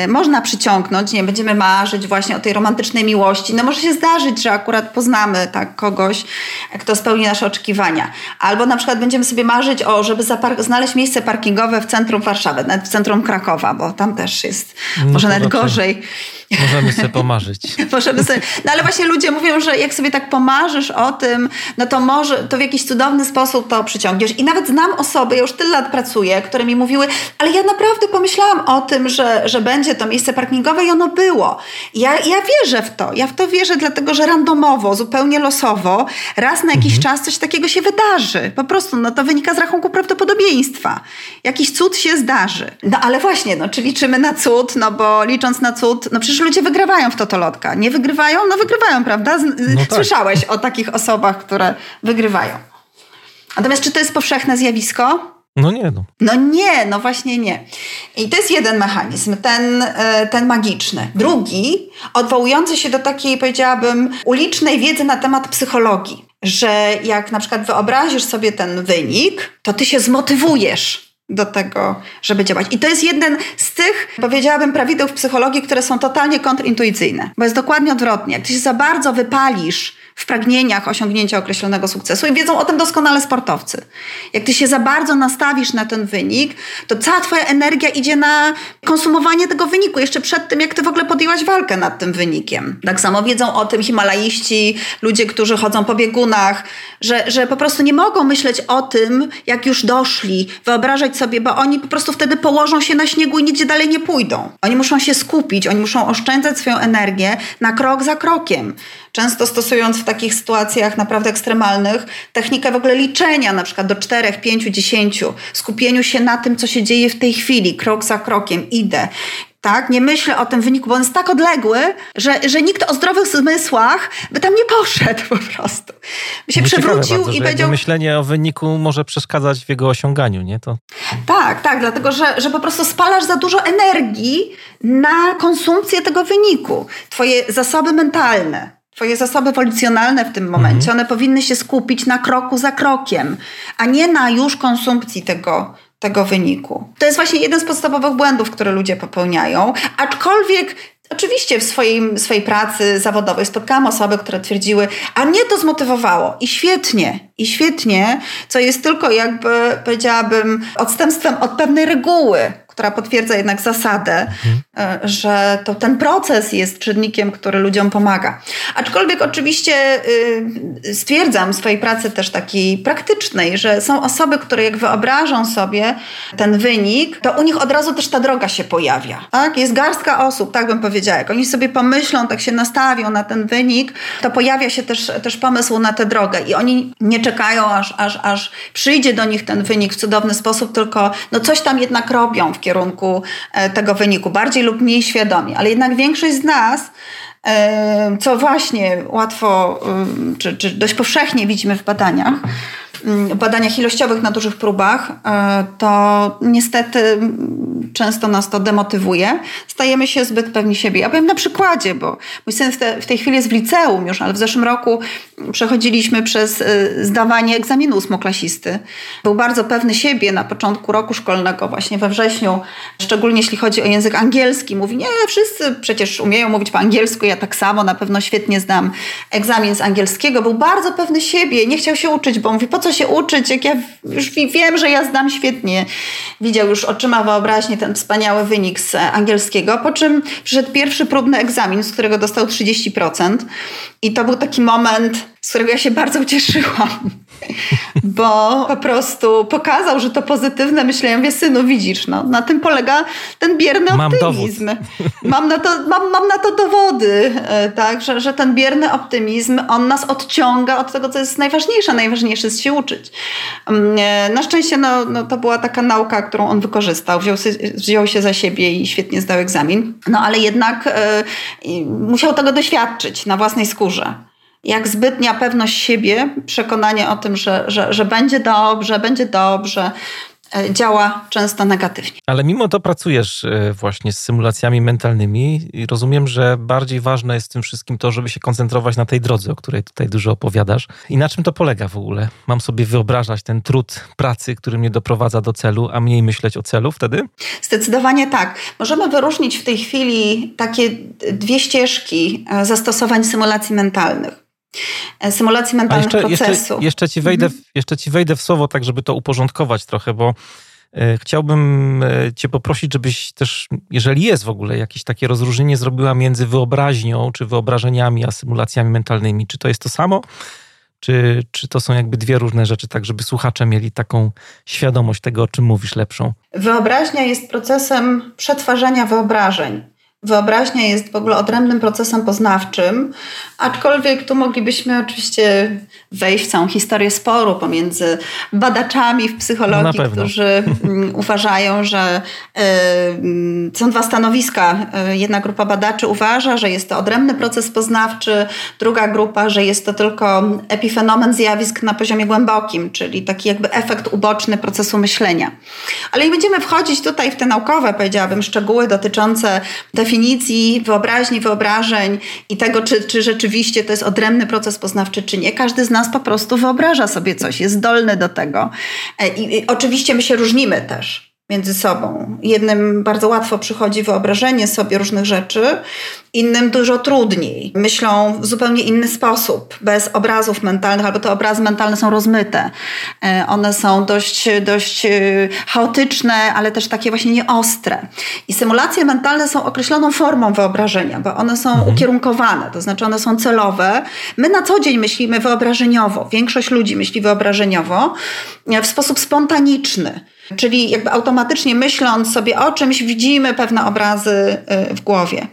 Można przyciągnąć, nie będziemy marzyć właśnie o tej romantycznej miłości. No może się zdarzyć, że akurat poznamy tak kogoś, kto spełni nasze oczekiwania. Albo na przykład będziemy sobie marzyć o, żeby zapar- znaleźć miejsce parkingowe w centrum Warszawy, nawet w centrum Krakowa, bo tam też jest no może nawet dobrze. Gorzej. Możemy sobie pomarzyć. Możemy sobie, no ale właśnie ludzie mówią, że jak sobie tak pomarzysz o tym, no to może to w jakiś cudowny sposób to przyciągniesz. I nawet znam osoby, ja już tyle lat pracuję, które mi mówiły, ale ja naprawdę pomyślałam o tym, że, że będzie to miejsce parkingowe i ono było. Ja, ja wierzę w to. Ja w to wierzę, dlatego że randomowo, zupełnie losowo, raz na jakiś mhm. czas coś takiego się wydarzy. Po prostu, no to wynika z rachunku prawdopodobieństwa. Jakiś cud się zdarzy. No ale właśnie, no czy liczymy na cud, no bo licząc na cud, no przecież ludzie wygrywają w totolotka. Nie wygrywają? No wygrywają, prawda? No tak. Słyszałeś o takich osobach, które wygrywają. Natomiast czy to jest powszechne zjawisko? No nie, no. No nie, no właśnie nie. I to jest jeden mechanizm, ten, ten magiczny. Drugi, odwołujący się do takiej, powiedziałabym, ulicznej wiedzy na temat psychologii, że jak na przykład wyobrazisz sobie ten wynik, to ty się zmotywujesz do tego, żeby działać. I to jest jeden z tych, powiedziałabym, prawideł w psychologii, które są totalnie kontrintuicyjne, bo jest dokładnie odwrotnie. Jak ty się za bardzo wypalisz w pragnieniach osiągnięcia określonego sukcesu i wiedzą o tym doskonale sportowcy. Jak ty się za bardzo nastawisz na ten wynik, to cała twoja energia idzie na konsumowanie tego wyniku, jeszcze przed tym, jak ty w ogóle podjęłaś walkę nad tym wynikiem. Tak samo wiedzą o tym himalaiści, ludzie, którzy chodzą po biegunach, że, że po prostu nie mogą myśleć o tym, jak już doszli, wyobrażać sobie, bo oni po prostu wtedy położą się na śniegu i nigdzie dalej nie pójdą. Oni muszą się skupić, oni muszą oszczędzać swoją energię na krok za krokiem. Często stosując w takich sytuacjach naprawdę ekstremalnych technikę w ogóle liczenia, na przykład do czterech, pięciu, dziesięciu, skupieniu się na tym, co się dzieje w tej chwili, krok za krokiem, idę. Tak? Nie myślę o tym wyniku, bo on jest tak odległy, że, że nikt o zdrowych zmysłach by tam nie poszedł po prostu. By się no przewrócił bardzo, i powiedział... Myślenie o wyniku może przeszkadzać w jego osiąganiu, nie? To... Tak, tak, dlatego, że, że po prostu spalasz za dużo energii na konsumpcję tego wyniku. Twoje zasoby mentalne, twoje zasoby wolicjonalne w tym momencie, one powinny się skupić na kroku za krokiem, a nie na już konsumpcji tego, tego wyniku. To jest właśnie jeden z podstawowych błędów, które ludzie popełniają, aczkolwiek oczywiście w swojej, swojej pracy zawodowej spotkałam osoby, które twierdziły, a mnie to zmotywowało i świetnie, i świetnie, co jest tylko jakby, powiedziałabym, odstępstwem od pewnej reguły, która potwierdza jednak zasadę, mhm. że to ten proces jest czynnikiem, który ludziom pomaga. Aczkolwiek oczywiście yy, stwierdzam w swojej pracy też takiej praktycznej, że są osoby, które jak wyobrażą sobie ten wynik, to u nich od razu też ta droga się pojawia. Tak? Jest garstka osób, tak bym powiedziała. Jak oni sobie pomyślą, tak się nastawią na ten wynik, to pojawia się też, też pomysł na tę drogę i oni nie czekają, aż, aż, aż przyjdzie do nich ten wynik w cudowny sposób, tylko no coś tam jednak robią w kierunku tego wyniku, bardziej lub mniej świadomie. Ale jednak większość z nas, co właśnie łatwo, czy, czy dość powszechnie widzimy w badaniach, w badaniach ilościowych na dużych próbach, to niestety często nas to demotywuje. Stajemy się zbyt pewni siebie. Ja powiem na przykładzie, bo mój syn w, te, w tej chwili jest w liceum już, ale w zeszłym roku przechodziliśmy przez zdawanie egzaminu ósmoklasisty. Był bardzo pewny siebie na początku roku szkolnego, właśnie we wrześniu, szczególnie jeśli chodzi o język angielski. Mówi, nie, wszyscy przecież umieją mówić po angielsku, ja tak samo, na pewno świetnie znam egzamin z angielskiego. Był bardzo pewny siebie, nie chciał się uczyć, bo mówi, po co się uczyć, jak ja już wiem, że ja znam świetnie. Widział już oczyma wyobraźnię ten wspaniały wynik z angielskiego, po czym przyszedł pierwszy próbny egzamin, z którego dostał trzydzieści procent i to był taki moment, z którego ja się bardzo ucieszyłam, bo po prostu pokazał, że to pozytywne myślenie. Mówię, synu, widzisz, no, na tym polega ten bierny optymizm. Mam, mam, na, to, mam, mam na to dowody, tak, że, że ten bierny optymizm, on nas odciąga od tego, co jest najważniejsze, najważniejsze jest się uczyć. Na szczęście no, no, to była taka nauka, którą on wykorzystał, wziął, wziął się za siebie i świetnie zdał egzamin, no ale jednak y, musiał tego doświadczyć na własnej skórze. Jak zbytnia pewność siebie, przekonanie o tym, że, że, że będzie dobrze, będzie dobrze, działa często negatywnie. Ale mimo to pracujesz właśnie z symulacjami mentalnymi i rozumiem, że bardziej ważne jest w tym wszystkim to, żeby się koncentrować na tej drodze, o której tutaj dużo opowiadasz. I na czym to polega w ogóle? Mam sobie wyobrażać ten trud pracy, który mnie doprowadza do celu, a mniej myśleć o celu wtedy? Zdecydowanie tak. Możemy wyróżnić w tej chwili takie dwie ścieżki zastosowań symulacji mentalnych. Symulacji mentalnych jeszcze, procesu. Jeszcze, jeszcze, ci wejdę, mhm. jeszcze ci wejdę w słowo, tak żeby to uporządkować trochę, bo e, chciałbym e, cię poprosić, żebyś też, jeżeli jest w ogóle jakieś takie rozróżnienie, zrobiła między wyobraźnią, czy wyobrażeniami, a symulacjami mentalnymi. Czy to jest to samo? Czy, czy to są jakby dwie różne rzeczy, tak żeby słuchacze mieli taką świadomość tego, o czym mówisz, lepszą? Wyobraźnia jest procesem przetwarzania wyobrażeń. Wyobraźnia jest w ogóle odrębnym procesem poznawczym, aczkolwiek tu moglibyśmy oczywiście wejść w całą historię sporu pomiędzy badaczami w psychologii, no którzy uważają, że y, są dwa stanowiska. Jedna grupa badaczy uważa, że jest to odrębny proces poznawczy, druga grupa, że jest to tylko epifenomen zjawisk na poziomie głębokim, czyli taki jakby efekt uboczny procesu myślenia. Ale nie będziemy wchodzić tutaj w te naukowe, powiedziałabym, szczegóły dotyczące definicji, wyobraźni, wyobrażeń i tego, czy, czy rzeczywiście to jest odrębny proces poznawczy, czy nie. Każdy z nas po prostu wyobraża sobie coś, jest zdolny do tego. I, i oczywiście my się różnimy też między sobą. Jednym bardzo łatwo przychodzi wyobrażenie sobie różnych rzeczy, innym dużo trudniej. Myślą w zupełnie inny sposób, bez obrazów mentalnych, albo te obrazy mentalne są rozmyte. One są dość, dość chaotyczne, ale też takie właśnie nieostre. I symulacje mentalne są określoną formą wyobrażenia, bo one są ukierunkowane, to znaczy one są celowe. My na co dzień myślimy wyobrażeniowo. Większość ludzi myśli wyobrażeniowo w sposób spontaniczny. Czyli jakby automatycznie myśląc sobie o czymś, widzimy pewne obrazy w głowie.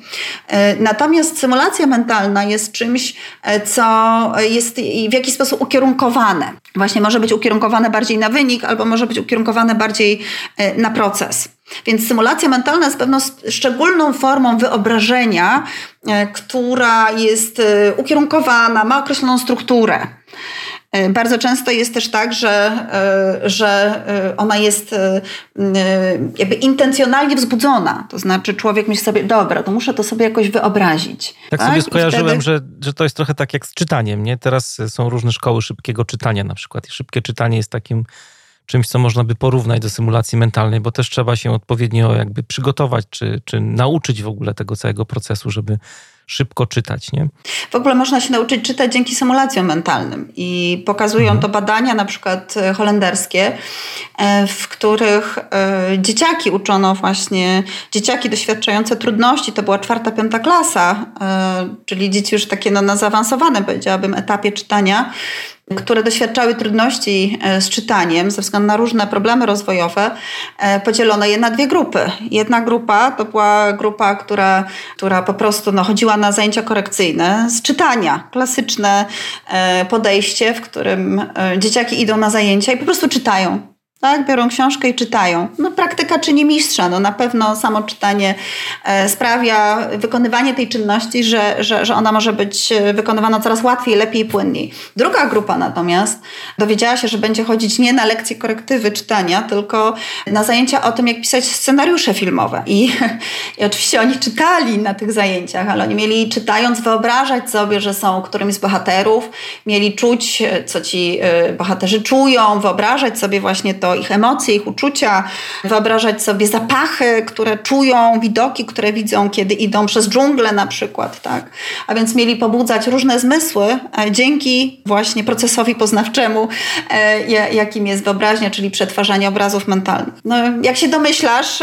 Natomiast symulacja mentalna jest czymś, co jest w jakiś sposób ukierunkowane. Właśnie może być ukierunkowane bardziej na wynik, albo może być ukierunkowane bardziej na proces. Więc symulacja mentalna jest pewną szczególną formą wyobrażenia, która jest ukierunkowana, ma określoną strukturę. Bardzo często jest też tak, że, że ona jest jakby intencjonalnie wzbudzona. To znaczy człowiek myśli sobie, dobra, to muszę to sobie jakoś wyobrazić. Tak, tak? sobie skojarzyłem, wtedy... że, że to jest trochę tak jak z czytaniem, nie? Teraz są różne szkoły szybkiego czytania na przykład. I szybkie czytanie jest takim czymś, co można by porównać do symulacji mentalnej, bo też trzeba się odpowiednio jakby przygotować, czy, czy nauczyć w ogóle tego całego procesu, żeby szybko czytać, nie? W ogóle można się nauczyć czytać dzięki symulacjom mentalnym i pokazują mhm. to badania na przykład holenderskie, w których dzieciaki uczono właśnie, dzieciaki doświadczające trudności, to była czwarta, piąta klasa, czyli dzieci już takie no, na zaawansowanym, powiedziałabym, etapie czytania, które doświadczały trudności z czytaniem ze względu na różne problemy rozwojowe, podzielono je na dwie grupy. Jedna grupa to była grupa, która, która po prostu no, chodziła na zajęcia korekcyjne z czytania. Klasyczne podejście, w którym dzieciaki idą na zajęcia i po prostu czytają. Tak, biorą książkę i czytają. No, praktyka czyni mistrza. No, na pewno samo czytanie sprawia wykonywanie tej czynności, że, że, że ona może być wykonywana coraz łatwiej, lepiej i płynniej. Druga grupa natomiast dowiedziała się, że będzie chodzić nie na lekcje korektywy czytania, tylko na zajęcia o tym, jak pisać scenariusze filmowe. I, i oczywiście oni czytali na tych zajęciach, ale oni mieli czytając wyobrażać sobie, że są którymś z bohaterów, mieli czuć, co ci bohaterzy czują, wyobrażać sobie właśnie to, ich emocje, ich uczucia, wyobrażać sobie zapachy, które czują, widoki, które widzą, kiedy idą przez dżunglę na przykład, tak? A więc mieli pobudzać różne zmysły dzięki właśnie procesowi poznawczemu, jakim jest wyobraźnia, czyli przetwarzanie obrazów mentalnych. No, jak się domyślasz,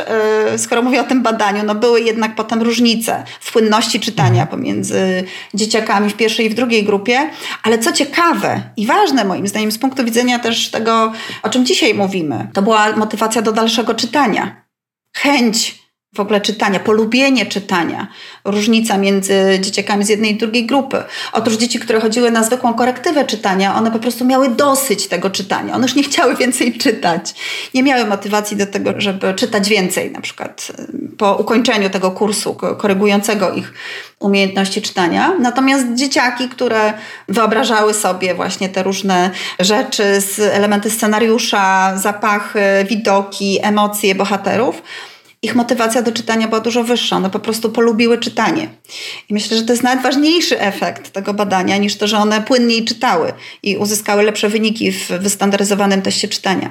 skoro mówię o tym badaniu, no były jednak potem różnice w płynności czytania pomiędzy dzieciakami w pierwszej i w drugiej grupie, ale co ciekawe i ważne moim zdaniem z punktu widzenia też tego, o czym dzisiaj mówimy, to była motywacja do dalszego czytania. Chęć w ogóle czytania, polubienie czytania. Różnica między dzieciakami z jednej i drugiej grupy. Otóż dzieci, które chodziły na zwykłą korektywę czytania, one po prostu miały dosyć tego czytania. One już nie chciały więcej czytać. Nie miały motywacji do tego, żeby czytać więcej, na przykład po ukończeniu tego kursu korygującego ich umiejętności czytania. Natomiast dzieciaki, które wyobrażały sobie właśnie te różne rzeczy, elementy scenariusza, zapachy, widoki, emocje bohaterów, ich motywacja do czytania była dużo wyższa. One po prostu polubiły czytanie. I myślę, że to jest nawet ważniejszy efekt tego badania niż to, że one płynniej czytały i uzyskały lepsze wyniki w wystandaryzowanym teście czytania.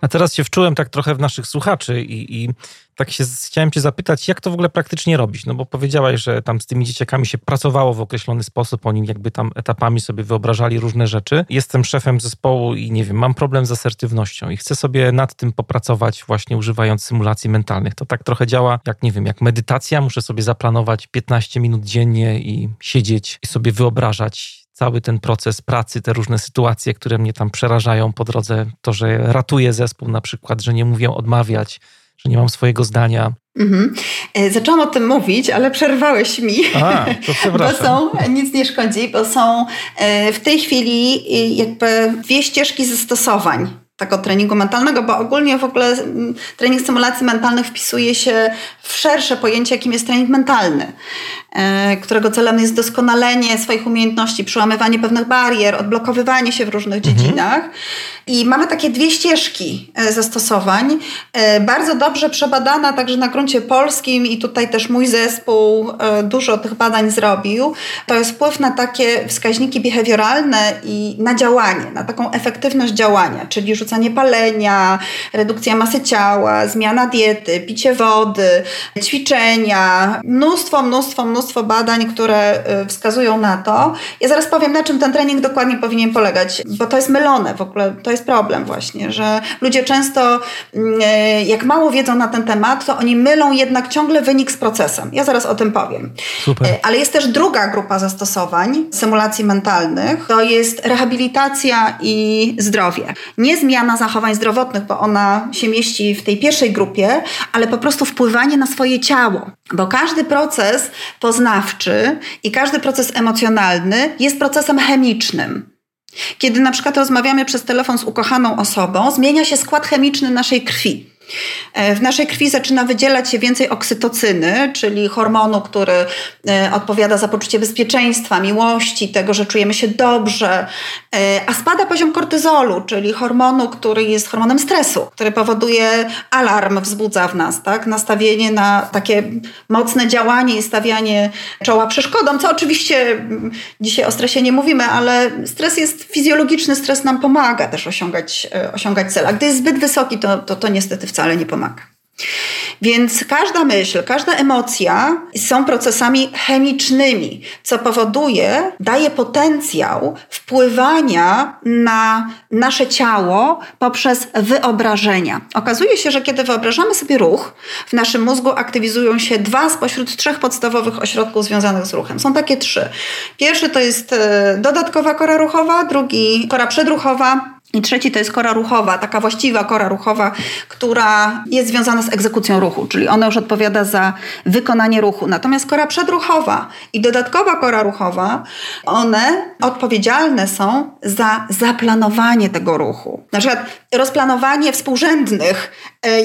A teraz się wczułem tak trochę w naszych słuchaczy i, i tak się chciałem cię zapytać, jak to w ogóle praktycznie robić? No bo powiedziałaś, że tam z tymi dzieciakami się pracowało w określony sposób, oni jakby tam etapami sobie wyobrażali różne rzeczy. Jestem szefem zespołu i nie wiem, mam problem z asertywnością i chcę sobie nad tym popracować właśnie używając symulacji mentalnych. To tak trochę działa jak, nie wiem, jak medytacja, muszę sobie zaplanować piętnaście minut dziennie i siedzieć i sobie wyobrażać, cały ten proces pracy, te różne sytuacje, które mnie tam przerażają po drodze, to, że ratuję zespół na przykład, że nie mówię odmawiać, że nie mam swojego zdania. Mhm. Zaczęłam o tym mówić, ale przerwałeś mi, A, to przepraszam. Bo są, nic nie szkodzi, bo są w tej chwili jakby dwie ścieżki zastosowań tego treningu mentalnego, bo ogólnie w ogóle trening symulacji mentalnych wpisuje się w szersze pojęcie, jakim jest trening mentalny, którego celem jest doskonalenie swoich umiejętności, przełamywanie pewnych barier, odblokowywanie się w różnych mhm. dziedzinach. I mamy takie dwie ścieżki zastosowań, bardzo dobrze przebadana także na gruncie polskim i tutaj też mój zespół dużo tych badań zrobił. To jest wpływ na takie wskaźniki behawioralne i na działanie, na taką efektywność działania, czyli rzucanie palenia, redukcja masy ciała, zmiana diety, picie wody, ćwiczenia, mnóstwo, mnóstwo, mnóstwo badań, które wskazują na to. Ja zaraz powiem, na czym ten trening dokładnie powinien polegać, bo to jest mylone w ogóle, to jest problem właśnie, że ludzie często jak mało wiedzą na ten temat, to oni mylą jednak ciągle wynik z procesem. Ja zaraz o tym powiem. Super. Ale jest też druga grupa zastosowań symulacji mentalnych, to jest rehabilitacja i zdrowie. Nie zmiana zachowań zdrowotnych, bo ona się mieści w tej pierwszej grupie, ale po prostu wpływanie na swoje ciało. Bo każdy proces poznawczy i każdy proces emocjonalny jest procesem chemicznym. Kiedy na przykład rozmawiamy przez telefon z ukochaną osobą, zmienia się skład chemiczny naszej krwi. W naszej krwi zaczyna wydzielać się więcej oksytocyny, czyli hormonu, który odpowiada za poczucie bezpieczeństwa, miłości, tego, że czujemy się dobrze, a spada poziom kortyzolu, czyli hormonu, który jest hormonem stresu, który powoduje alarm, wzbudza w nas, tak? Nastawienie na takie mocne działanie i stawianie czoła przeszkodom, co oczywiście dzisiaj o stresie nie mówimy, ale stres jest fizjologiczny, stres nam pomaga też osiągać, osiągać cel, a gdy jest zbyt wysoki, to, to, to niestety wcale nie pomaga. Więc każda myśl, każda emocja są procesami chemicznymi, co powoduje, daje potencjał wpływania na nasze ciało poprzez wyobrażenia. Okazuje się, że kiedy wyobrażamy sobie ruch, w naszym mózgu aktywizują się dwa spośród trzech podstawowych ośrodków związanych z ruchem. Są takie trzy. Pierwszy to jest dodatkowa kora ruchowa, drugi kora przedruchowa, i trzeci to jest kora ruchowa, taka właściwa kora ruchowa, która jest związana z egzekucją ruchu, czyli ona już odpowiada za wykonanie ruchu. Natomiast kora przedruchowa i dodatkowa kora ruchowa, one odpowiedzialne są za zaplanowanie tego ruchu. Na przykład rozplanowanie współrzędnych,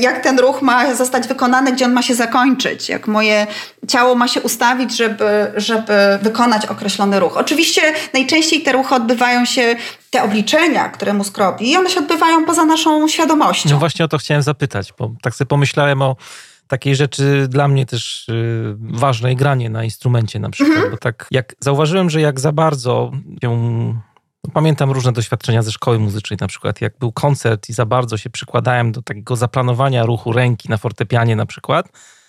jak ten ruch ma zostać wykonany, gdzie on ma się zakończyć, jak moje ciało ma się ustawić, żeby, żeby wykonać określony ruch. Oczywiście najczęściej te ruchy odbywają się, te obliczenia, które mózg robi, one się odbywają poza naszą świadomością. No właśnie o to chciałem zapytać, bo tak sobie pomyślałem o takiej rzeczy dla mnie też yy, ważnej, granie na instrumencie na przykład, mm-hmm. bo tak jak zauważyłem, że jak za bardzo się... No, pamiętam różne doświadczenia ze szkoły muzycznej na przykład, jak był koncert i za bardzo się przykładałem do takiego zaplanowania ruchu ręki na fortepianie na przykład,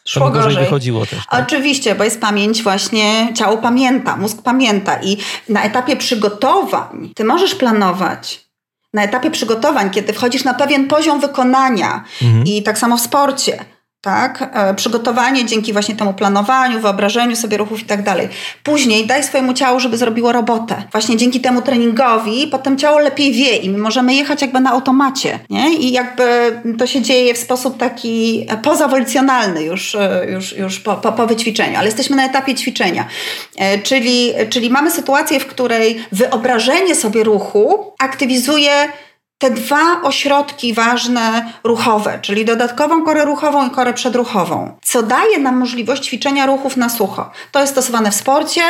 szło gorzej wychodziło też. Tak? Oczywiście, bo jest pamięć właśnie, ciało pamięta, mózg pamięta i na etapie przygotowań ty możesz planować. Na etapie przygotowań, kiedy wchodzisz na pewien poziom wykonania mhm. i tak samo w sporcie, tak? E, przygotowanie dzięki właśnie temu planowaniu, wyobrażeniu sobie ruchów i tak dalej. Później daj swojemu ciału, żeby zrobiło robotę. Właśnie dzięki temu treningowi potem ciało lepiej wie i my możemy jechać jakby na automacie, nie? I jakby to się dzieje w sposób taki pozawolicjonalny już, już, już po, po, po wyćwiczeniu, ale jesteśmy na etapie ćwiczenia. E, czyli, czyli mamy sytuację, w której wyobrażenie sobie ruchu aktywizuje te dwa ośrodki ważne ruchowe, czyli dodatkową korę ruchową i korę przedruchową, co daje nam możliwość ćwiczenia ruchów na sucho. To jest stosowane w sporcie,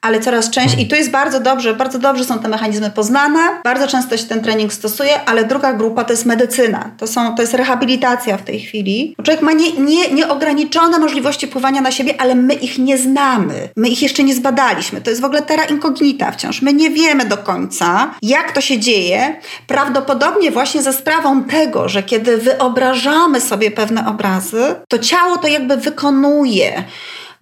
ale coraz częściej, i tu jest bardzo dobrze, bardzo dobrze są te mechanizmy poznane, bardzo często się ten trening stosuje, ale druga grupa to jest medycyna, to, są, to jest rehabilitacja w tej chwili. Człowiek ma nie, nie, nieograniczone możliwości wpływania na siebie, ale my ich nie znamy, my ich jeszcze nie zbadaliśmy, to jest w ogóle terra incognita wciąż, my nie wiemy do końca, jak to się dzieje, prawdopodobnie właśnie za sprawą tego, że kiedy wyobrażamy sobie pewne obrazy, to ciało to jakby wykonuje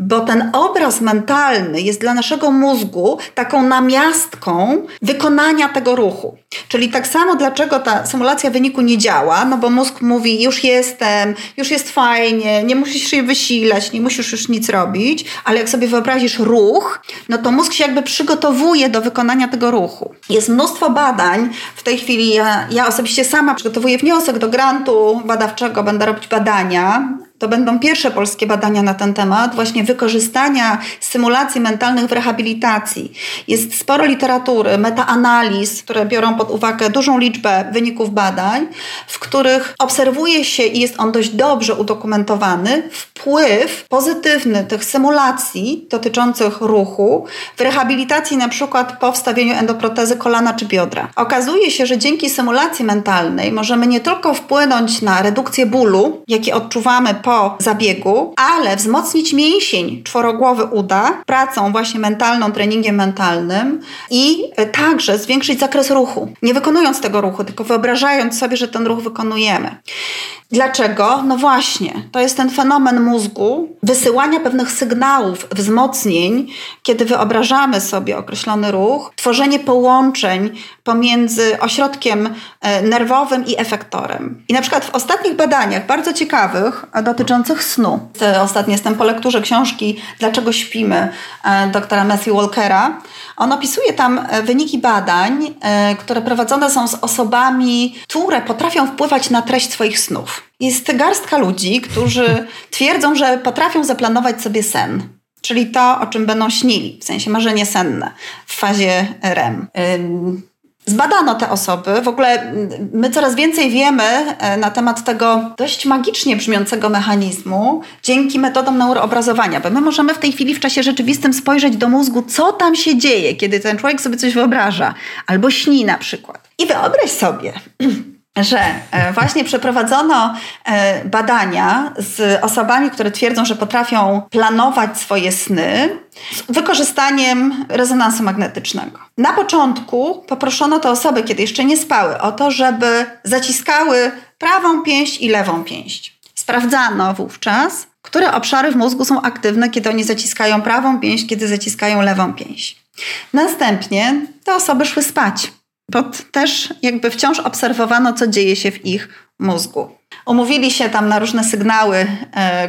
bo ten obraz mentalny jest dla naszego mózgu taką namiastką wykonania tego ruchu. Czyli tak samo dlaczego ta symulacja wyniku nie działa, no bo mózg mówi już jestem, już jest fajnie, nie musisz się wysilać, nie musisz już nic robić, ale jak sobie wyobrazisz ruch, no to mózg się jakby przygotowuje do wykonania tego ruchu. Jest mnóstwo badań, w tej chwili ja, ja osobiście sama przygotowuję wniosek do grantu badawczego, będę robić badania. To będą pierwsze polskie badania na ten temat, właśnie wykorzystania symulacji mentalnych w rehabilitacji. Jest sporo literatury, metaanaliz, które biorą pod uwagę dużą liczbę wyników badań, w których obserwuje się i jest on dość dobrze udokumentowany wpływ pozytywny tych symulacji dotyczących ruchu w rehabilitacji, na przykład po wstawieniu endoprotezy kolana czy biodra. Okazuje się, że dzięki symulacji mentalnej możemy nie tylko wpłynąć na redukcję bólu, jaki odczuwamy po po zabiegu, ale wzmocnić mięsień czworogłowy uda pracą właśnie mentalną, treningiem mentalnym i także zwiększyć zakres ruchu. Nie wykonując tego ruchu, tylko wyobrażając sobie, że ten ruch wykonujemy. Dlaczego? No właśnie, to jest ten fenomen mózgu wysyłania pewnych sygnałów, wzmocnień, kiedy wyobrażamy sobie określony ruch, tworzenie połączeń pomiędzy ośrodkiem nerwowym i efektorem. I na przykład w ostatnich badaniach, bardzo ciekawych, dotyczących snu. Ostatnio jestem po lekturze książki Dlaczego śpimy doktora Matthew Walkera. On opisuje tam wyniki badań, które prowadzone są z osobami, które potrafią wpływać na treść swoich snów. Jest garstka ludzi, którzy twierdzą, że potrafią zaplanować sobie sen, czyli to, o czym będą śnili, w sensie marzenie senne w fazie R E M. Zbadano te osoby. W ogóle my coraz więcej wiemy na temat tego dość magicznie brzmiącego mechanizmu dzięki metodom neuroobrazowania, bo my możemy w tej chwili w czasie rzeczywistym spojrzeć do mózgu, co tam się dzieje, kiedy ten człowiek sobie coś wyobraża albo śni na przykład. I wyobraź sobie, że właśnie przeprowadzono badania z osobami, które twierdzą, że potrafią planować swoje sny z wykorzystaniem rezonansu magnetycznego. Na początku poproszono te osoby, kiedy jeszcze nie spały, o to, żeby zaciskały prawą pięść i lewą pięść. Sprawdzano wówczas, które obszary w mózgu są aktywne, kiedy oni zaciskają prawą pięść, kiedy zaciskają lewą pięść. Następnie te osoby szły spać. Bo też jakby wciąż obserwowano, co dzieje się w ich mózgu. Umówili się tam na różne sygnały,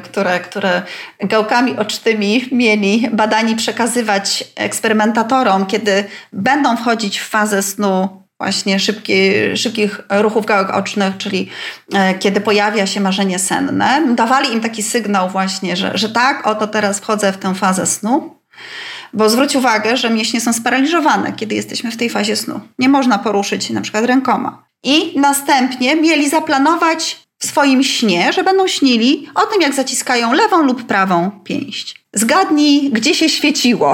które, które gałkami ocznymi mieli badani przekazywać eksperymentatorom, kiedy będą wchodzić w fazę snu właśnie szybki, szybkich ruchów gałek ocznych, czyli kiedy pojawia się marzenie senne. Dawali im taki sygnał właśnie, że, że tak, oto teraz wchodzę w tę fazę snu. Bo zwróć uwagę, że mięśnie są sparaliżowane, kiedy jesteśmy w tej fazie snu. Nie można poruszyć na przykład rękoma. I następnie mieli zaplanować w swoim śnie, że będą śnili o tym, jak zaciskają lewą lub prawą pięść. Zgadnij, gdzie się świeciło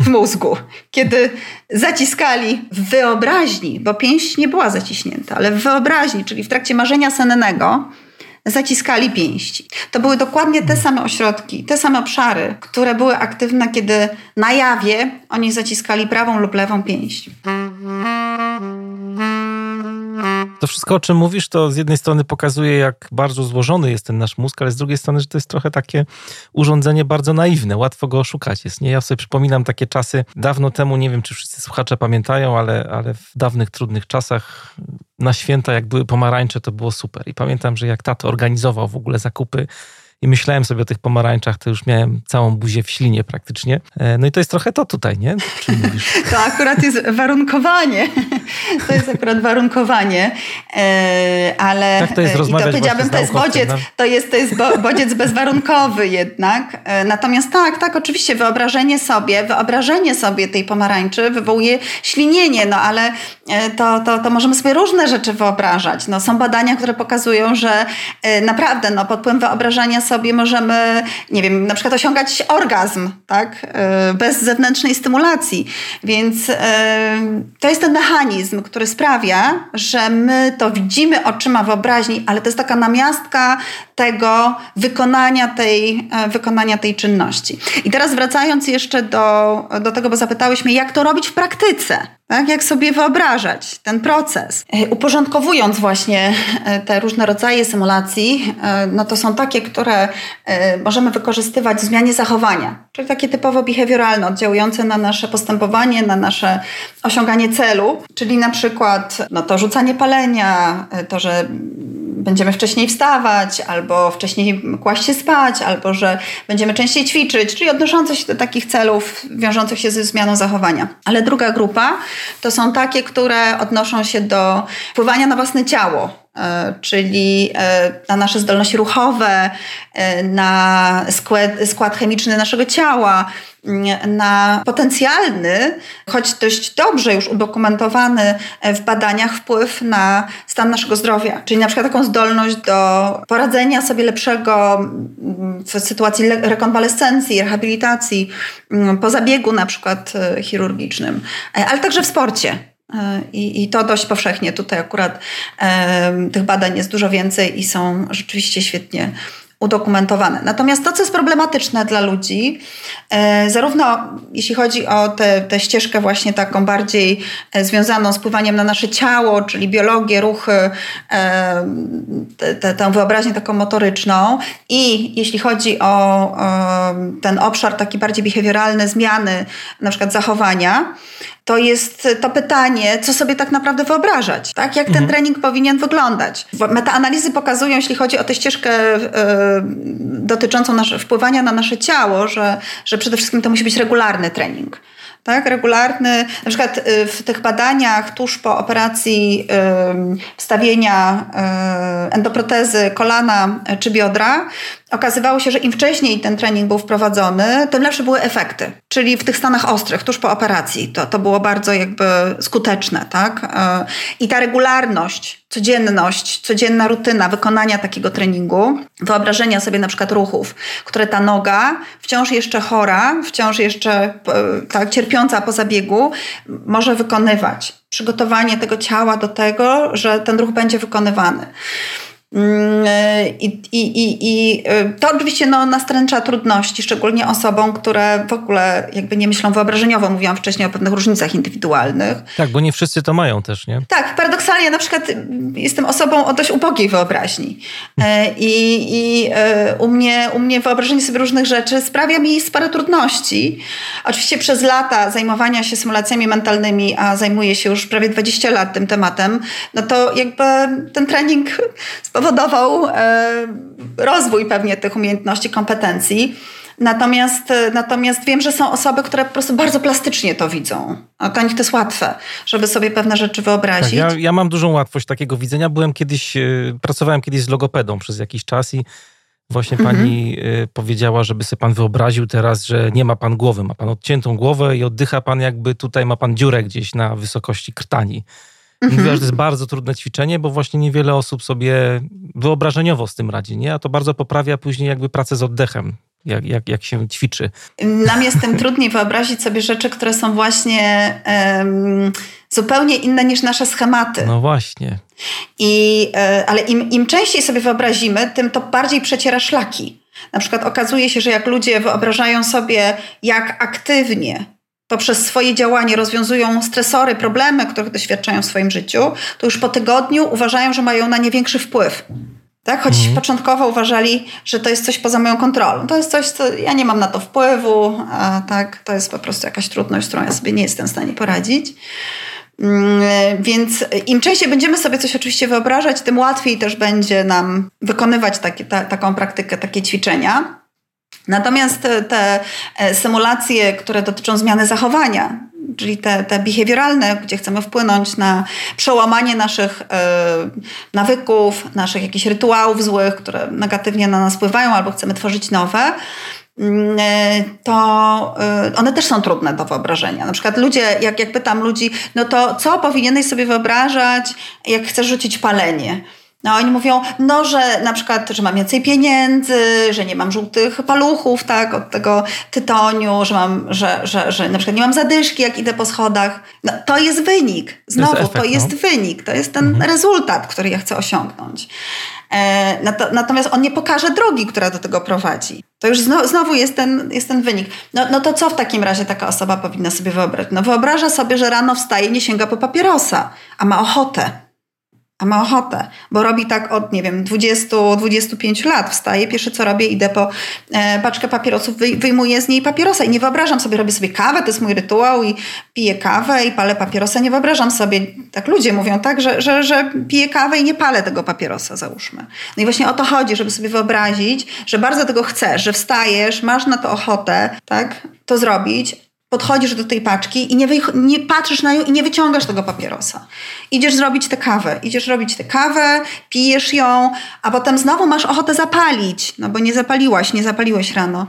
w mózgu, kiedy zaciskali w wyobraźni, bo pięść nie była zaciśnięta, ale w wyobraźni, czyli w trakcie marzenia sennego, zaciskali pięści. To były dokładnie te same ośrodki, te same obszary, które były aktywne, kiedy na jawie oni zaciskali prawą lub lewą pięść. To wszystko, o czym mówisz, to z jednej strony pokazuje, jak bardzo złożony jest ten nasz mózg, ale z drugiej strony, że to jest trochę takie urządzenie bardzo naiwne, łatwo go oszukać jest. Nie? Ja sobie przypominam takie czasy dawno temu, nie wiem, czy wszyscy słuchacze pamiętają, ale, ale w dawnych, trudnych czasach na święta, jak były pomarańcze, to było super. I pamiętam, że jak tato organizował w ogóle zakupy i myślałem sobie o tych pomarańczach, to już miałem całą buzię w ślinie praktycznie. No i to jest trochę to tutaj, nie? Czym mówisz? To akurat jest warunkowanie. To jest akurat warunkowanie. Ale tak to jest rozmawiać i to powiedziałabym, to jest bodziec, to jest, to jest bo, bodziec bezwarunkowy jednak. Natomiast tak, tak, oczywiście wyobrażenie sobie, wyobrażenie sobie tej pomarańczy wywołuje ślinienie, no ale to, to, to możemy sobie różne rzeczy wyobrażać. No, są badania, które pokazują, że naprawdę no, pod wpływem wyobrażania sobie możemy, nie wiem, na przykład osiągać orgazm, tak? Bez zewnętrznej stymulacji. Więc to jest ten mechanizm, który sprawia, że my to widzimy oczyma wyobraźni, ale to jest taka namiastka tego wykonania tej, wykonania tej czynności. I teraz wracając jeszcze do, do tego, bo zapytałeś mnie, jak to robić w praktyce. Tak? Jak sobie wyobrażać ten proces? Uporządkowując właśnie te różne rodzaje symulacji, no to są takie, które możemy wykorzystywać w zmianie zachowania, czyli takie typowo behawioralne, oddziałujące na nasze postępowanie, na nasze osiąganie celu, czyli na przykład no to rzucanie palenia, to, że będziemy wcześniej wstawać, albo wcześniej kłaść się spać, albo że będziemy częściej ćwiczyć, czyli odnoszące się do takich celów wiążących się ze zmianą zachowania. Ale druga grupa to są takie, które odnoszą się do wpływania na własne ciało, czyli na nasze zdolności ruchowe, na skład, skład chemiczny naszego ciała, na potencjalny, choć dość dobrze już udokumentowany w badaniach wpływ na stan naszego zdrowia. Czyli na przykład taką zdolność do poradzenia sobie lepszego w sytuacji rekonwalescencji, rehabilitacji, po zabiegu na przykład chirurgicznym, ale także w sporcie. I, I to dość powszechnie. Tutaj akurat e, tych badań jest dużo więcej i są rzeczywiście świetnie udokumentowane. Natomiast to, co jest problematyczne dla ludzi, e, zarówno jeśli chodzi o tę ścieżkę właśnie taką bardziej e, związaną z wpływaniem na nasze ciało, czyli biologię, ruchy, e, tę wyobraźnię taką motoryczną, i jeśli chodzi o e, ten obszar taki bardziej behawioralny, zmiany na przykład zachowania, to jest to pytanie, co sobie tak naprawdę wyobrażać, tak? Jak ten trening powinien wyglądać. Metaanalizy pokazują, jeśli chodzi o tę ścieżkę y, dotyczącą nasze, wpływania na nasze ciało, że, że przede wszystkim to musi być regularny trening. Tak, regularny, na przykład w tych badaniach tuż po operacji wstawienia endoprotezy kolana czy biodra okazywało się, że im wcześniej ten trening był wprowadzony, tym lepsze były efekty. Czyli w tych stanach ostrych, tuż po operacji, to, to było bardzo jakby skuteczne. Tak? I ta regularność, codzienność, codzienna rutyna wykonania takiego treningu, wyobrażenia sobie na przykład ruchów, które ta noga, wciąż jeszcze chora, wciąż jeszcze tak cierpiąca po zabiegu, może wykonywać. Przygotowanie tego ciała do tego, że ten ruch będzie wykonywany. I, i, i, i to oczywiście no, nastręcza trudności, szczególnie osobom, które w ogóle jakby nie myślą wyobrażeniowo. Mówiłam wcześniej o pewnych różnicach indywidualnych. Tak, bo nie wszyscy to mają też, nie? Tak, paradoksalnie na przykład jestem osobą o dość ubogiej wyobraźni i, i u, mnie, u mnie wyobrażenie sobie różnych rzeczy sprawia mi sporo trudności. Oczywiście przez lata zajmowania się symulacjami mentalnymi, a zajmuję się już prawie dwadzieścia lat tym tematem, no to jakby ten trening spowodował y, rozwój pewnie tych umiejętności, kompetencji. Natomiast, natomiast wiem, że są osoby, które po prostu bardzo plastycznie to widzą. A dla nich to jest łatwe, żeby sobie pewne rzeczy wyobrazić. Tak, ja, ja mam dużą łatwość takiego widzenia. Byłem kiedyś, y, pracowałem kiedyś z logopedą przez jakiś czas i właśnie mhm. pani y, powiedziała, żeby sobie pan wyobraził teraz, że nie ma pan głowy. Ma pan odciętą głowę i oddycha pan jakby tutaj ma pan dziurę gdzieś na wysokości krtani. Mówiła, że to jest bardzo trudne ćwiczenie, bo właśnie niewiele osób sobie wyobrażeniowo z tym radzi, nie? A to bardzo poprawia później jakby pracę z oddechem, jak, jak, jak się ćwiczy. Nam jest tym trudniej wyobrazić sobie rzeczy, które są właśnie um, zupełnie inne niż nasze schematy. No właśnie. I, ale im, im częściej sobie wyobrazimy, tym to bardziej przeciera szlaki. Na przykład okazuje się, że jak ludzie wyobrażają sobie, jak aktywnie poprzez swoje działanie rozwiązują stresory, problemy, których doświadczają w swoim życiu, to już po tygodniu uważają, że mają na nie większy wpływ. Tak? Choć mm. początkowo uważali, że to jest coś poza moją kontrolą. To jest coś, co ja nie mam na to wpływu, a tak, to jest po prostu jakaś trudność, z którą ja sobie nie jestem w stanie poradzić. Więc im częściej będziemy sobie coś oczywiście wyobrażać, tym łatwiej też będzie nam wykonywać takie, ta, taką praktykę, takie ćwiczenia. Natomiast te symulacje, które dotyczą zmiany zachowania, czyli te, te behawioralne, gdzie chcemy wpłynąć na przełamanie naszych y, nawyków, naszych jakichś rytuałów złych, które negatywnie na nas wpływają, albo chcemy tworzyć nowe, to one też są trudne do wyobrażenia. Na przykład ludzie, jak, jak pytam ludzi, no to co powinieneś sobie wyobrażać, jak chcesz rzucić palenie? No oni mówią, no że na przykład, że mam więcej pieniędzy, że nie mam żółtych paluchów, tak, od tego tytoniu, że mam, że, że, że na przykład nie mam zadyszki, jak idę po schodach. No, to jest wynik. Znowu, to jest, efekt, to jest no? wynik. To jest ten mhm. rezultat, który ja chcę osiągnąć. Natomiast on nie pokaże drogi, która do tego prowadzi. To już znowu jest ten, jest ten wynik. No, no to co w takim razie taka osoba powinna sobie wyobrazić? No wyobraża sobie, że rano wstaje i nie sięga po papierosa, a ma ochotę. A ma ochotę, bo robi tak od, nie wiem, dwudziestu do dwudziestu pięciu lat. Wstaję, pierwsze co robię, idę po e, paczkę papierosów, wyj- wyjmuję z niej papierosa i nie wyobrażam sobie, robię sobie kawę, to jest mój rytuał i piję kawę i palę papierosa. Nie wyobrażam sobie, tak ludzie mówią, tak, że, że, że piję kawę i nie palę tego papierosa, załóżmy. No i właśnie o to chodzi, żeby sobie wyobrazić, że bardzo tego chcesz, że wstajesz, masz na to ochotę, tak, to zrobić. Podchodzisz do tej paczki i nie, wy, nie patrzysz na nią i nie wyciągasz tego papierosa. Idziesz zrobić tę kawę. Idziesz robić tę kawę, pijesz ją, a potem znowu masz ochotę zapalić, no bo nie zapaliłaś, nie zapaliłeś rano.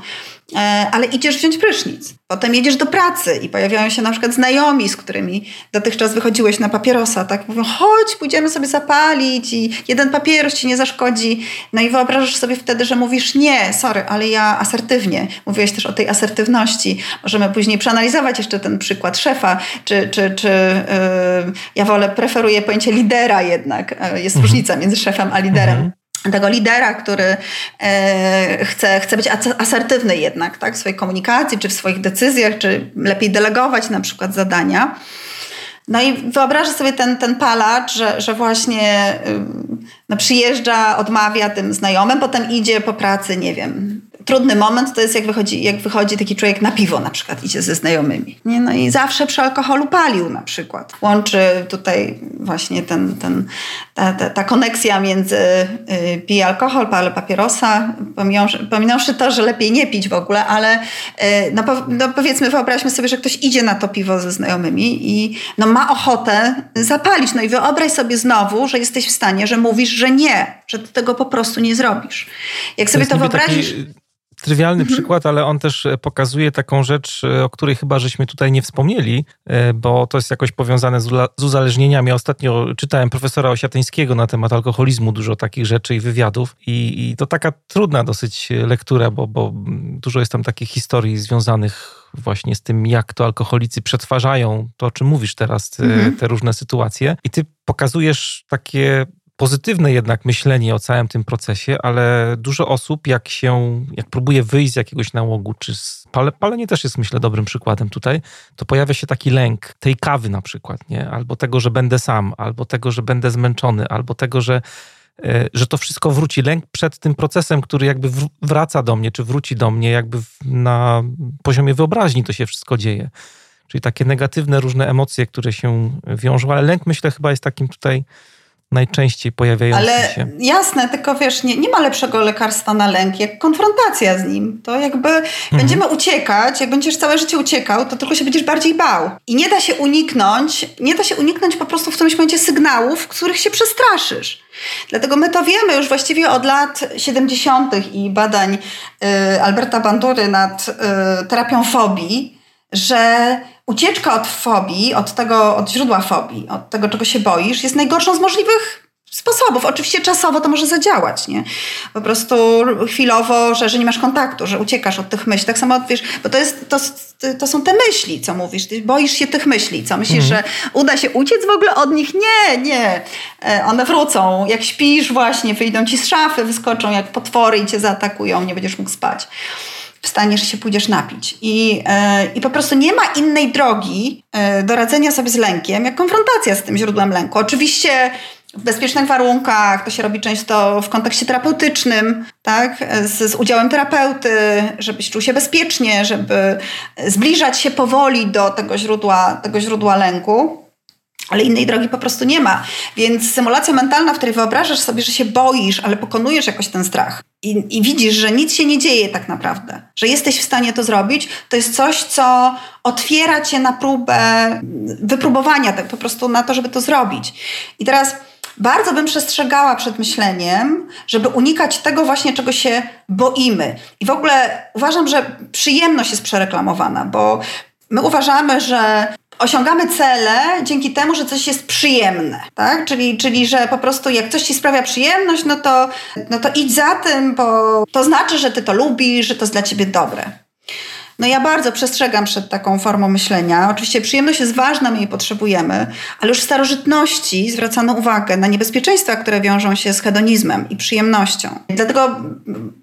Ale idziesz wziąć prysznic. Potem jedziesz do pracy i pojawiają się na przykład znajomi, z którymi dotychczas wychodziłeś na papierosa. Tak mówią, chodź, pójdziemy sobie zapalić i jeden papieros ci nie zaszkodzi. No i wyobrażasz sobie wtedy, że mówisz nie, sorry, ale ja asertywnie. Mówiłeś też o tej asertywności. Możemy później przeanalizować jeszcze ten przykład szefa, czy, czy, czy yy, ja wolę, preferuję pojęcie lidera jednak. Jest mhm. różnica między szefem a liderem. Mhm. Tego lidera, który e, chce, chce być asertywny jednak, tak, w swojej komunikacji, czy w swoich decyzjach, czy lepiej delegować na przykład zadania. No i wyobrażę sobie ten, ten palacz, że, że właśnie no, przyjeżdża, odmawia tym znajomym, potem idzie po pracy, nie wiem. Trudny moment to jest, jak wychodzi, jak wychodzi taki człowiek na piwo na przykład, idzie ze znajomymi. Nie? No i zawsze przy alkoholu palił na przykład. Łączy tutaj właśnie ten, ten, ta, ta, ta koneksja między y, piję alkohol, palę papierosa, pominąwszy, pominąwszy to, że lepiej nie pić w ogóle, ale y, no, no powiedzmy, wyobraźmy sobie, że ktoś idzie na to piwo ze znajomymi i no, ma ochotę zapalić. No i wyobraź sobie znowu, że jesteś w stanie, że mówisz, że nie, że ty tego po prostu nie zrobisz. Jak sobie to, to wyobrazisz... Taki... Trywialny mhm. przykład, ale on też pokazuje taką rzecz, o której chyba żeśmy tutaj nie wspomnieli, bo to jest jakoś powiązane z uzależnieniami. Ostatnio czytałem profesora Osiateńskiego na temat alkoholizmu, dużo takich rzeczy i wywiadów i, i to taka trudna dosyć lektura, bo, bo dużo jest tam takich historii związanych właśnie z tym, jak to alkoholicy przetwarzają to, o czym mówisz teraz, te, mhm. te różne sytuacje. I ty pokazujesz takie... pozytywne jednak myślenie o całym tym procesie, ale dużo osób, jak się, jak próbuje wyjść z jakiegoś nałogu, czy z pale, palenie też jest, myślę, dobrym przykładem tutaj, to pojawia się taki lęk tej kawy na przykład, nie? Albo tego, że będę sam, albo tego, że będę zmęczony, albo tego, że, że to wszystko wróci. Lęk przed tym procesem, który jakby wraca do mnie, czy wróci do mnie, jakby na poziomie wyobraźni to się wszystko dzieje. Czyli takie negatywne różne emocje, które się wiążą, ale lęk, myślę, chyba jest takim tutaj najczęściej pojawiające ale, się. Ale jasne, tylko wiesz, nie, nie ma lepszego lekarstwa na lęk, jak konfrontacja z nim. To jakby mhm. będziemy uciekać, jak będziesz całe życie uciekał, to tylko się będziesz bardziej bał. I nie da się uniknąć, nie da się uniknąć po prostu w którymś momencie sygnałów, których się przestraszysz. Dlatego my to wiemy już właściwie od lat siedemdziesiątych i badań y, Alberta Bandury nad y, terapią fobii, że ucieczka od fobii, od tego, od źródła fobii, od tego, czego się boisz, jest najgorszą z możliwych sposobów. Oczywiście czasowo to może zadziałać, nie? Po prostu chwilowo, że, że nie masz kontaktu, że uciekasz od tych myśli. Tak samo, wiesz, bo to, jest, to, to są te myśli, co mówisz. Ty boisz się tych myśli, co myślisz, mhm. że uda się uciec w ogóle od nich? Nie, nie. One wrócą. Jak śpisz właśnie, wyjdą ci z szafy, wyskoczą jak potwory i cię zaatakują, nie będziesz mógł spać. Wstaniesz się, pójdziesz napić. I, yy, i po prostu nie ma innej drogi yy, do radzenia sobie z lękiem, jak konfrontacja z tym źródłem lęku. Oczywiście w bezpiecznych warunkach, to się robi często w kontekście terapeutycznym, tak? Z, z udziałem terapeuty, żebyś czuł się bezpiecznie, żeby zbliżać się powoli do tego źródła, tego źródła lęku. Ale innej drogi po prostu nie ma. Więc symulacja mentalna, w której wyobrażasz sobie, że się boisz, ale pokonujesz jakoś ten strach i, i widzisz, że nic się nie dzieje tak naprawdę, że jesteś w stanie to zrobić, to jest coś, co otwiera cię na próbę wypróbowania, tak po prostu na to, żeby to zrobić. I teraz bardzo bym przestrzegała przed myśleniem, żeby unikać tego właśnie, czego się boimy. I w ogóle uważam, że przyjemność jest przereklamowana, bo my uważamy, że osiągamy cele dzięki temu, że coś jest przyjemne, tak? Czyli, czyli że po prostu jak coś ci sprawia przyjemność, no to, no to idź za tym, bo to znaczy, że ty to lubisz, że to jest dla ciebie dobre. No ja bardzo przestrzegam przed taką formą myślenia. Oczywiście przyjemność jest ważna, my jej potrzebujemy, ale już w starożytności zwracano uwagę na niebezpieczeństwa, które wiążą się z hedonizmem i przyjemnością. Dlatego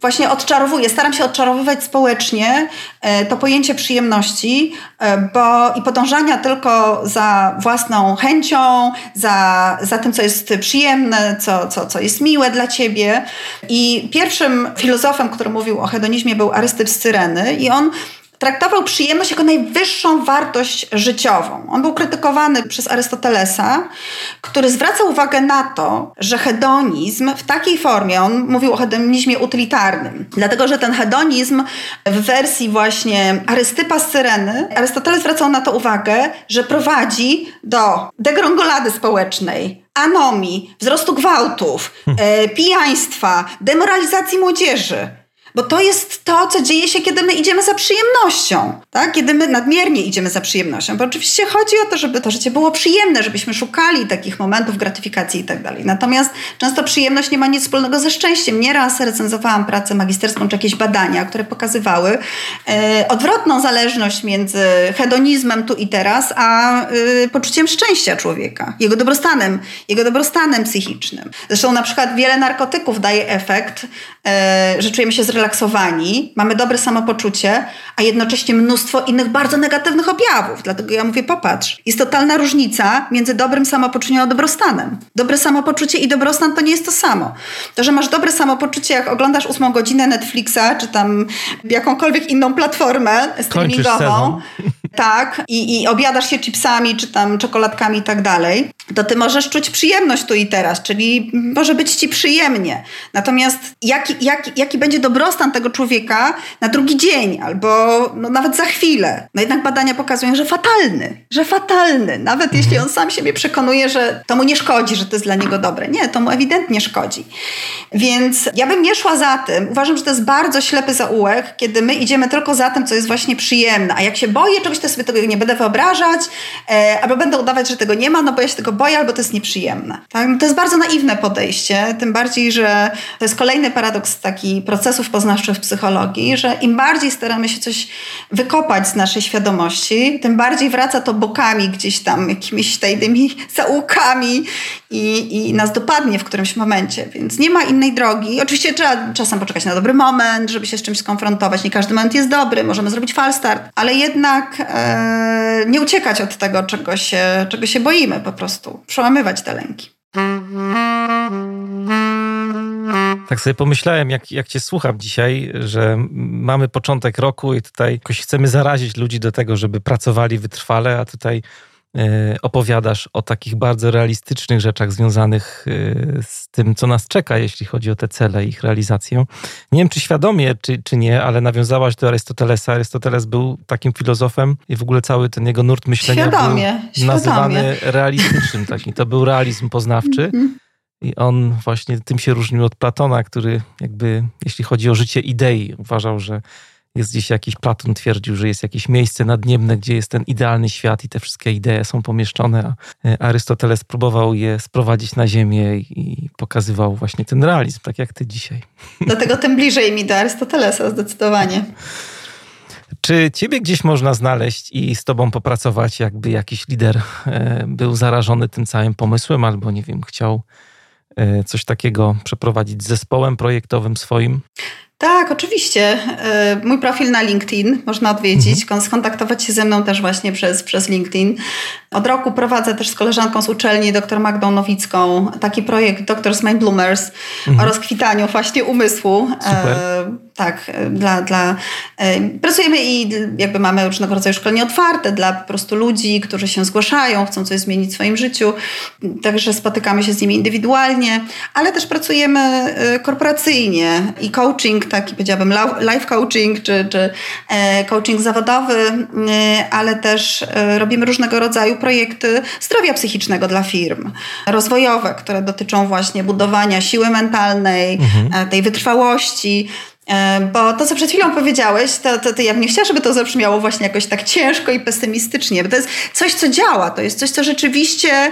właśnie odczarowuję, staram się odczarowywać społecznie to pojęcie przyjemności bo i podążania tylko za własną chęcią, za, za tym, co jest przyjemne, co, co, co jest miłe dla ciebie. I pierwszym filozofem, który mówił o hedonizmie, był Arystyp z Cyreny i on traktował przyjemność jako najwyższą wartość życiową. On był krytykowany przez Arystotelesa, który zwracał uwagę na to, że hedonizm w takiej formie, on mówił o hedonizmie utylitarnym, dlatego że ten hedonizm w wersji właśnie Arystypa z Cyreny, Arystoteles zwracał na to uwagę, że prowadzi do degrongolady społecznej, anomii, wzrostu gwałtów, pijaństwa, demoralizacji młodzieży. Bo to jest to, co dzieje się, kiedy my idziemy za przyjemnością, tak? Kiedy my nadmiernie idziemy za przyjemnością. Bo oczywiście chodzi o to, żeby to życie było przyjemne, żebyśmy szukali takich momentów gratyfikacji i tak dalej. Natomiast często przyjemność nie ma nic wspólnego ze szczęściem. Nieraz recenzowałam pracę magisterską czy jakieś badania, które pokazywały e, odwrotną zależność między hedonizmem tu i teraz, a e, poczuciem szczęścia człowieka, jego dobrostanem, jego dobrostanem psychicznym. Zresztą na przykład wiele narkotyków daje efekt, e, że czujemy się zrelaksowani, mamy dobre samopoczucie, a jednocześnie mnóstwo innych bardzo negatywnych objawów. Dlatego ja mówię, popatrz, jest totalna różnica między dobrym samopoczuciem a dobrostanem. Dobre samopoczucie i dobrostan to nie jest to samo. To, że masz dobre samopoczucie, jak oglądasz ósmą godzinę Netflixa, czy tam jakąkolwiek inną platformę streamingową, tak, i, i obiadasz się chipsami, czy tam czekoladkami i tak dalej, to ty możesz czuć przyjemność tu i teraz, czyli może być ci przyjemnie. Natomiast jaki, jaki, jaki będzie dobrostan tego człowieka na drugi dzień, albo no, nawet za chwilę. No jednak badania pokazują, że fatalny, że fatalny. Nawet mhm. jeśli on sam siebie przekonuje, że to mu nie szkodzi, że to jest dla niego dobre. Nie, to mu ewidentnie szkodzi. Więc ja bym nie szła za tym. Uważam, że to jest bardzo ślepy zaułek, kiedy my idziemy tylko za tym, co jest właśnie przyjemne. A jak się boję czegoś, to sobie tego nie będę wyobrażać, e, albo będę udawać, że tego nie ma, no bo ja się tego boję, albo to jest nieprzyjemne. Tak? No to jest bardzo naiwne podejście, tym bardziej, że to jest kolejny paradoks takich procesów poznawczych w psychologii, że im bardziej staramy się coś wykopać z naszej świadomości, tym bardziej wraca to bokami gdzieś tam, jakimiś tajnymi zaułkami i, i nas dopadnie w którymś momencie, więc nie ma innej drogi. Oczywiście trzeba czasem poczekać na dobry moment, żeby się z czymś skonfrontować. Nie każdy moment jest dobry, możemy zrobić falstart, ale jednak e, nie uciekać od tego, czego się, czego się boimy po prostu. Przełamywać te lęki. Tak sobie pomyślałem, jak, jak cię słucham dzisiaj, że mamy początek roku i tutaj jakoś chcemy zarazić ludzi do tego, żeby pracowali wytrwale, a tutaj y, opowiadasz o takich bardzo realistycznych rzeczach związanych y, z tym, co nas czeka, jeśli chodzi o te cele i ich realizację. Nie wiem, czy świadomie, czy, czy nie, ale nawiązałaś do Arystotelesa. Arystoteles był takim filozofem i w ogóle cały ten jego nurt myślenia świadomie, był świadomie. nazywany realistycznym. Taki. To był realizm poznawczy. I on właśnie tym się różnił od Platona, który jakby, jeśli chodzi o życie idei, uważał, że jest gdzieś jakiś, Platon twierdził, że jest jakieś miejsce nadniebne, gdzie jest ten idealny świat i te wszystkie idee są pomieszczone, a Arystoteles próbował je sprowadzić na ziemię i pokazywał właśnie ten realizm, tak jak ty dzisiaj. Dlatego tym bliżej mi do Arystotelesa zdecydowanie. Czy ciebie gdzieś można znaleźć i z tobą popracować, jakby jakiś lider był zarażony tym całym pomysłem albo, nie wiem, chciał coś takiego przeprowadzić z zespołem projektowym swoim? Tak, oczywiście. Mój profil na LinkedIn można odwiedzić, mhm. skontaktować się ze mną też właśnie przez, przez LinkedIn. Od roku prowadzę też z koleżanką z uczelni, dr Magdą Nowicką, taki projekt Dr's Mind Bloomers mhm. o rozkwitaniu właśnie umysłu. Super. E- Tak, dla, dla, y, pracujemy i jakby mamy różnego rodzaju szkolenie otwarte dla po prostu ludzi, którzy się zgłaszają, chcą coś zmienić w swoim życiu, także spotykamy się z nimi indywidualnie, ale też pracujemy y, korporacyjnie i coaching, taki powiedziałabym life coaching, czy, czy y, coaching zawodowy, y, ale też y, robimy różnego rodzaju projekty zdrowia psychicznego dla firm, rozwojowe, które dotyczą właśnie budowania siły mentalnej, mhm. tej wytrwałości, Bo to, co przed chwilą powiedziałeś, to, to, to ja bym nie chciała, żeby to zabrzmiało właśnie jakoś tak ciężko i pesymistycznie, bo to jest coś, co działa, to jest coś, co rzeczywiście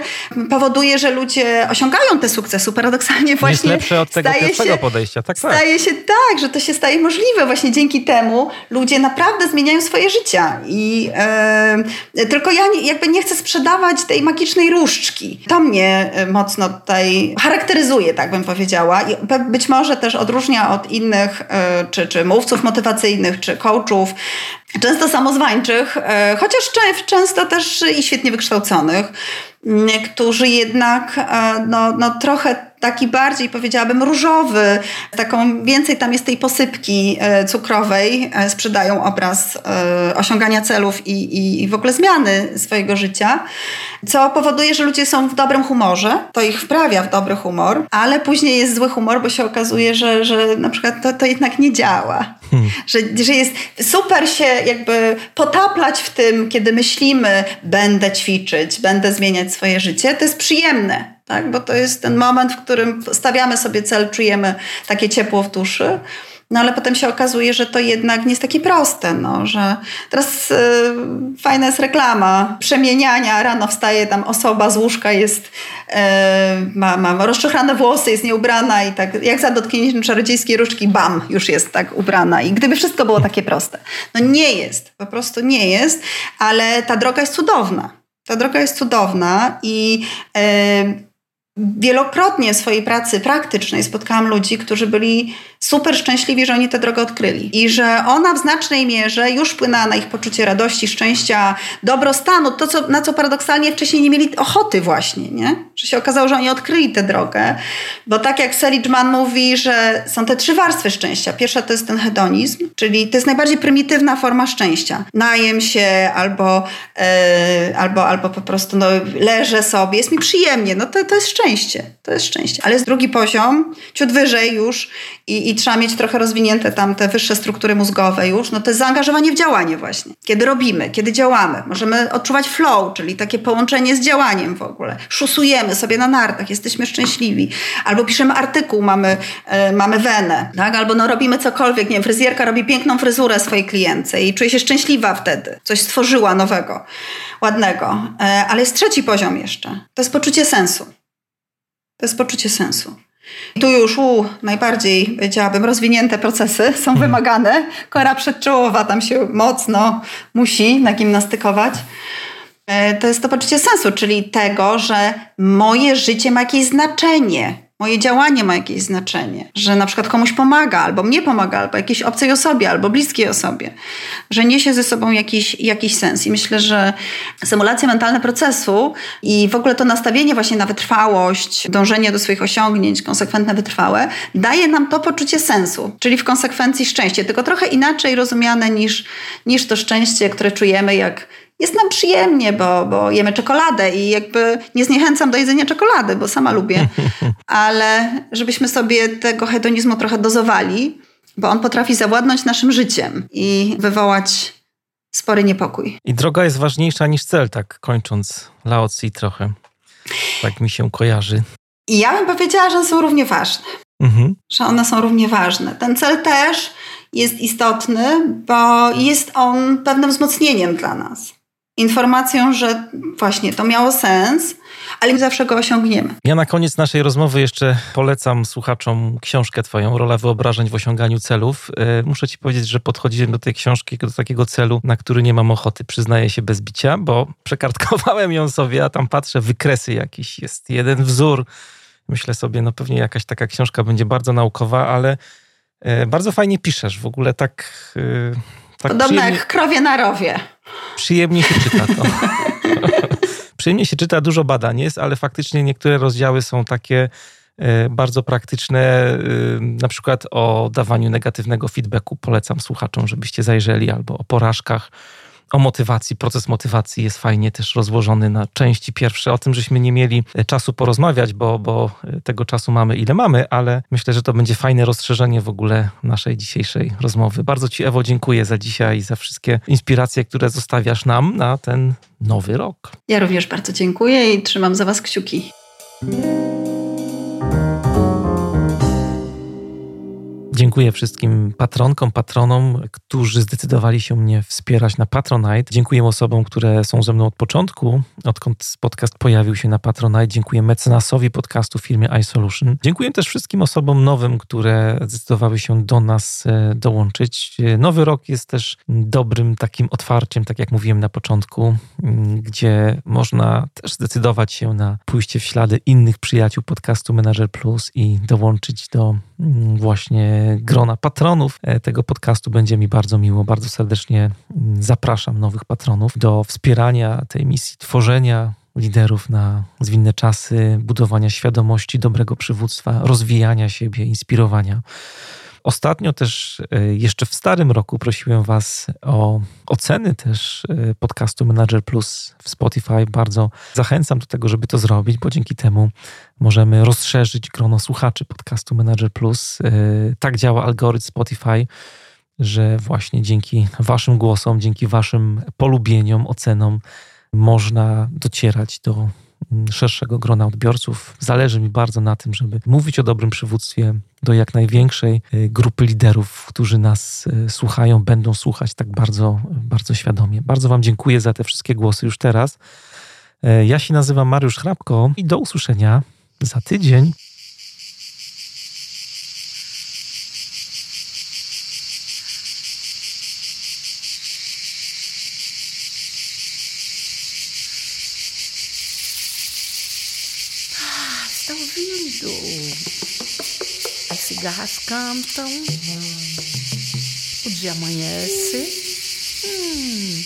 powoduje, że ludzie osiągają te sukcesy. Paradoksalnie właśnie jest lepsze od tego pierwszego podejścia. Tak, tak. Staje się tak, że to się staje możliwe. Właśnie dzięki temu ludzie naprawdę zmieniają swoje życia. I yy, tylko ja nie, jakby nie chcę sprzedawać tej magicznej różdżki. To mnie mocno tutaj charakteryzuje, tak bym powiedziała. I być może też odróżnia od innych yy, Czy, czy mówców motywacyjnych, czy coachów, często samozwańczych, chociaż często też i świetnie wykształconych, którzy jednak no, no trochę taki bardziej, powiedziałabym, różowy, taką więcej tam jest tej posypki cukrowej, sprzedają obraz osiągania celów i, i w ogóle zmiany swojego życia, co powoduje, że ludzie są w dobrym humorze, to ich wprawia w dobry humor, ale później jest zły humor, bo się okazuje, że, że na przykład to, to jednak nie działa. Hmm. Że, że jest super się jakby potaplać w tym, kiedy myślimy, będę ćwiczyć, będę zmieniać swoje życie, to jest przyjemne. Tak, bo to jest ten moment, w którym stawiamy sobie cel, czujemy takie ciepło w duszy, no ale potem się okazuje, że to jednak nie jest takie proste, no, że teraz yy, fajna jest reklama przemieniania, rano wstaje tam osoba z łóżka, jest yy, ma, ma rozczochrane włosy, jest nieubrana i tak jak za dotknięciem czarodziejskiej różdżki, bam, już jest tak ubrana i gdyby wszystko było takie proste, no nie jest, po prostu nie jest, ale ta droga jest cudowna, ta droga jest cudowna i yy, wielokrotnie w swojej pracy praktycznej spotkałam ludzi, którzy byli super szczęśliwi, że oni tę drogę odkryli i że ona w znacznej mierze już wpłynęła na ich poczucie radości, szczęścia, dobrostanu, to co, na co paradoksalnie wcześniej nie mieli ochoty właśnie, nie? Że się okazało, że oni odkryli tę drogę, bo tak jak Seligman mówi, że są te trzy warstwy szczęścia. Pierwsza to jest ten hedonizm, czyli to jest najbardziej prymitywna forma szczęścia. Najem się albo, yy, albo, albo po prostu no, leżę sobie, jest mi przyjemnie, no to, to jest szczęście. To jest szczęście. Ale jest drugi poziom, ciut wyżej już i, i trzeba mieć trochę rozwinięte tam te wyższe struktury mózgowe już. No to jest zaangażowanie w działanie właśnie. Kiedy robimy, kiedy działamy. Możemy odczuwać flow, czyli takie połączenie z działaniem w ogóle. Szusujemy sobie na nartach, jesteśmy szczęśliwi. Albo piszemy artykuł, mamy, e, mamy wenę. Tak? Albo no robimy cokolwiek. Nie wiem, fryzjerka robi piękną fryzurę swojej klientce i czuje się szczęśliwa wtedy. Coś stworzyła nowego, ładnego. E, ale jest trzeci poziom jeszcze. To jest poczucie sensu. To jest poczucie sensu. I tu już u, najbardziej, powiedziałabym, rozwinięte procesy są wymagane. Kora przedczołowa tam się mocno musi nagimnastykować. To jest to poczucie sensu, czyli tego, że moje życie ma jakieś znaczenie. Moje działanie ma jakieś znaczenie, że na przykład komuś pomaga, albo mnie pomaga, albo jakiejś obcej osobie, albo bliskiej osobie, że niesie ze sobą jakiś, jakiś sens. I myślę, że symulacje mentalne procesu i w ogóle to nastawienie właśnie na wytrwałość, dążenie do swoich osiągnięć, konsekwentne, wytrwałe, daje nam to poczucie sensu, czyli w konsekwencji szczęście, tylko trochę inaczej rozumiane niż, niż to szczęście, które czujemy, jak jest nam przyjemnie, bo, bo jemy czekoladę i jakby nie zniechęcam do jedzenia czekolady, bo sama lubię, ale żebyśmy sobie tego hedonizmu trochę dozowali, bo on potrafi zawładnąć naszym życiem i wywołać spory niepokój. I droga jest ważniejsza niż cel, tak kończąc Lao Tzu trochę. Tak mi się kojarzy. I ja bym powiedziała, że one są równie ważne. Mhm. Że one są równie ważne. Ten cel też jest istotny, bo jest on pewnym wzmocnieniem dla nas. Informacją, że właśnie to miało sens, ale nie zawsze go osiągniemy. Ja na koniec naszej rozmowy jeszcze polecam słuchaczom książkę twoją, Rola wyobrażeń w osiąganiu celów. Muszę ci powiedzieć, że podchodziłem do tej książki, do takiego celu, na który nie mam ochoty, przyznaję się bez bicia, bo przekartkowałem ją sobie, a tam patrzę, wykresy jakieś, jest jeden wzór. Myślę sobie, no pewnie jakaś taka książka będzie bardzo naukowa, ale bardzo fajnie piszesz, w ogóle tak... tak Podobno jak krowie na rowie. Przyjemnie się czyta to. Przyjemnie się czyta, dużo badań jest, ale faktycznie niektóre rozdziały są takie y, bardzo praktyczne, y, na przykład o dawaniu negatywnego feedbacku. Polecam słuchaczom, żebyście zajrzeli, albo o porażkach, o motywacji. Proces motywacji jest fajnie też rozłożony na części pierwsze. O tym, żeśmy nie mieli czasu porozmawiać, bo, bo tego czasu mamy ile mamy, ale myślę, że to będzie fajne rozszerzenie w ogóle naszej dzisiejszej rozmowy. Bardzo ci, Ewo, dziękuję za dzisiaj i za wszystkie inspiracje, które zostawiasz nam na ten nowy rok. Ja również bardzo dziękuję i trzymam za was kciuki. Dziękuję wszystkim patronkom, patronom, którzy zdecydowali się mnie wspierać na Patronite. Dziękuję osobom, które są ze mną od początku, odkąd podcast pojawił się na Patronite. Dziękuję mecenasowi podcastu, firmie iSolution. Dziękuję też wszystkim osobom nowym, które zdecydowały się do nas dołączyć. Nowy rok jest też dobrym takim otwarciem, tak jak mówiłem na początku, gdzie można też zdecydować się na pójście w ślady innych przyjaciół podcastu Manager Plus i dołączyć do właśnie grona patronów tego podcastu. Będzie mi bardzo miło, bardzo serdecznie zapraszam nowych patronów do wspierania tej misji, tworzenia liderów na zwinne czasy, budowania świadomości, dobrego przywództwa, rozwijania siebie, inspirowania. Ostatnio też jeszcze w starym roku prosiłem Was o oceny też podcastu Manager Plus w Spotify. Bardzo zachęcam do tego, żeby to zrobić, bo dzięki temu możemy rozszerzyć grono słuchaczy podcastu Manager Plus. Tak działa algorytm Spotify, że właśnie dzięki Waszym głosom, dzięki Waszym polubieniom, ocenom można docierać do szerszego grona odbiorców. Zależy mi bardzo na tym, żeby mówić o dobrym przywództwie do jak największej grupy liderów, którzy nas słuchają, będą słuchać tak bardzo, bardzo świadomie. Bardzo Wam dziękuję za te wszystkie głosy już teraz. Ja się nazywam Mariusz Chrapko i do usłyszenia za tydzień. Cigarras cantam, o dia amanhece. Hum.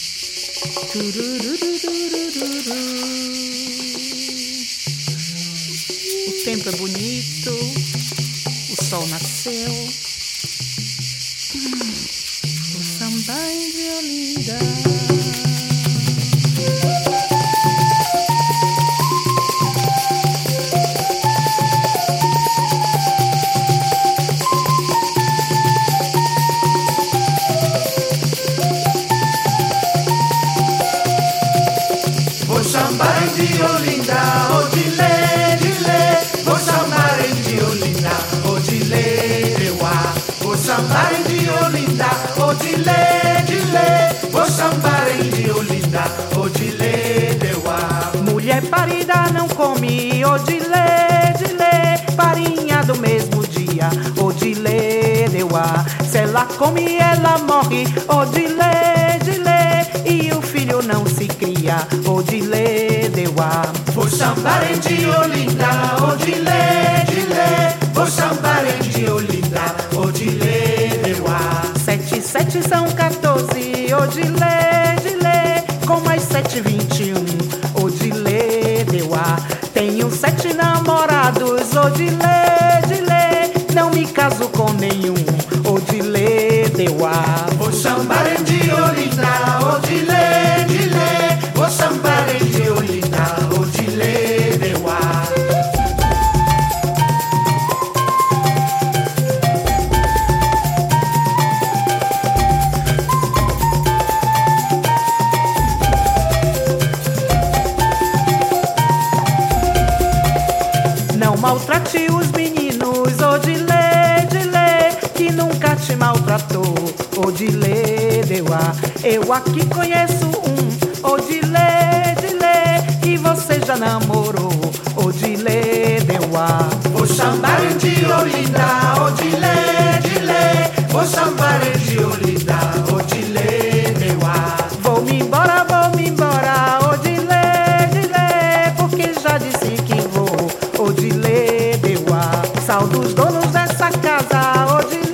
O tempo é bonito, o sol nasceu. Hum. O samba em violida. Mulher parida não come odilê, dilê, farinha do mesmo dia, odilê, deuá. Se ela come, ela morre, odilê, dilê, e o filho não se cria, odilê, deuá. O sambarem de Olinda, odilê, dilê, o sambarem de Olinda, odilê, deuá. Sete, sete são quatorze, odilê, dilê, com mais sete, vinte e um. Odilê, deuá, tenho sete namorados. Odilê, dilê, não me caso com nenhum. Odilê, deuá. O sambarem de Olinda, odilê, dilê, o sambarem de Olinda, odilê, deuá. Maltrate os meninos, odilê, dilê, que nunca te maltratou, odilê, deuá. Eu aqui conheço um, odilê, dilê, e você já namorou, odilê, deuá. O sambarem de Olinda, odilê, dilê, o sambarem de Olinda, odilê, deuá. Vou-me embora, vou-me embora, odilê, dilê, porque já disse que vou, odilê, deuá. Salve os donos dessa casa, odilê.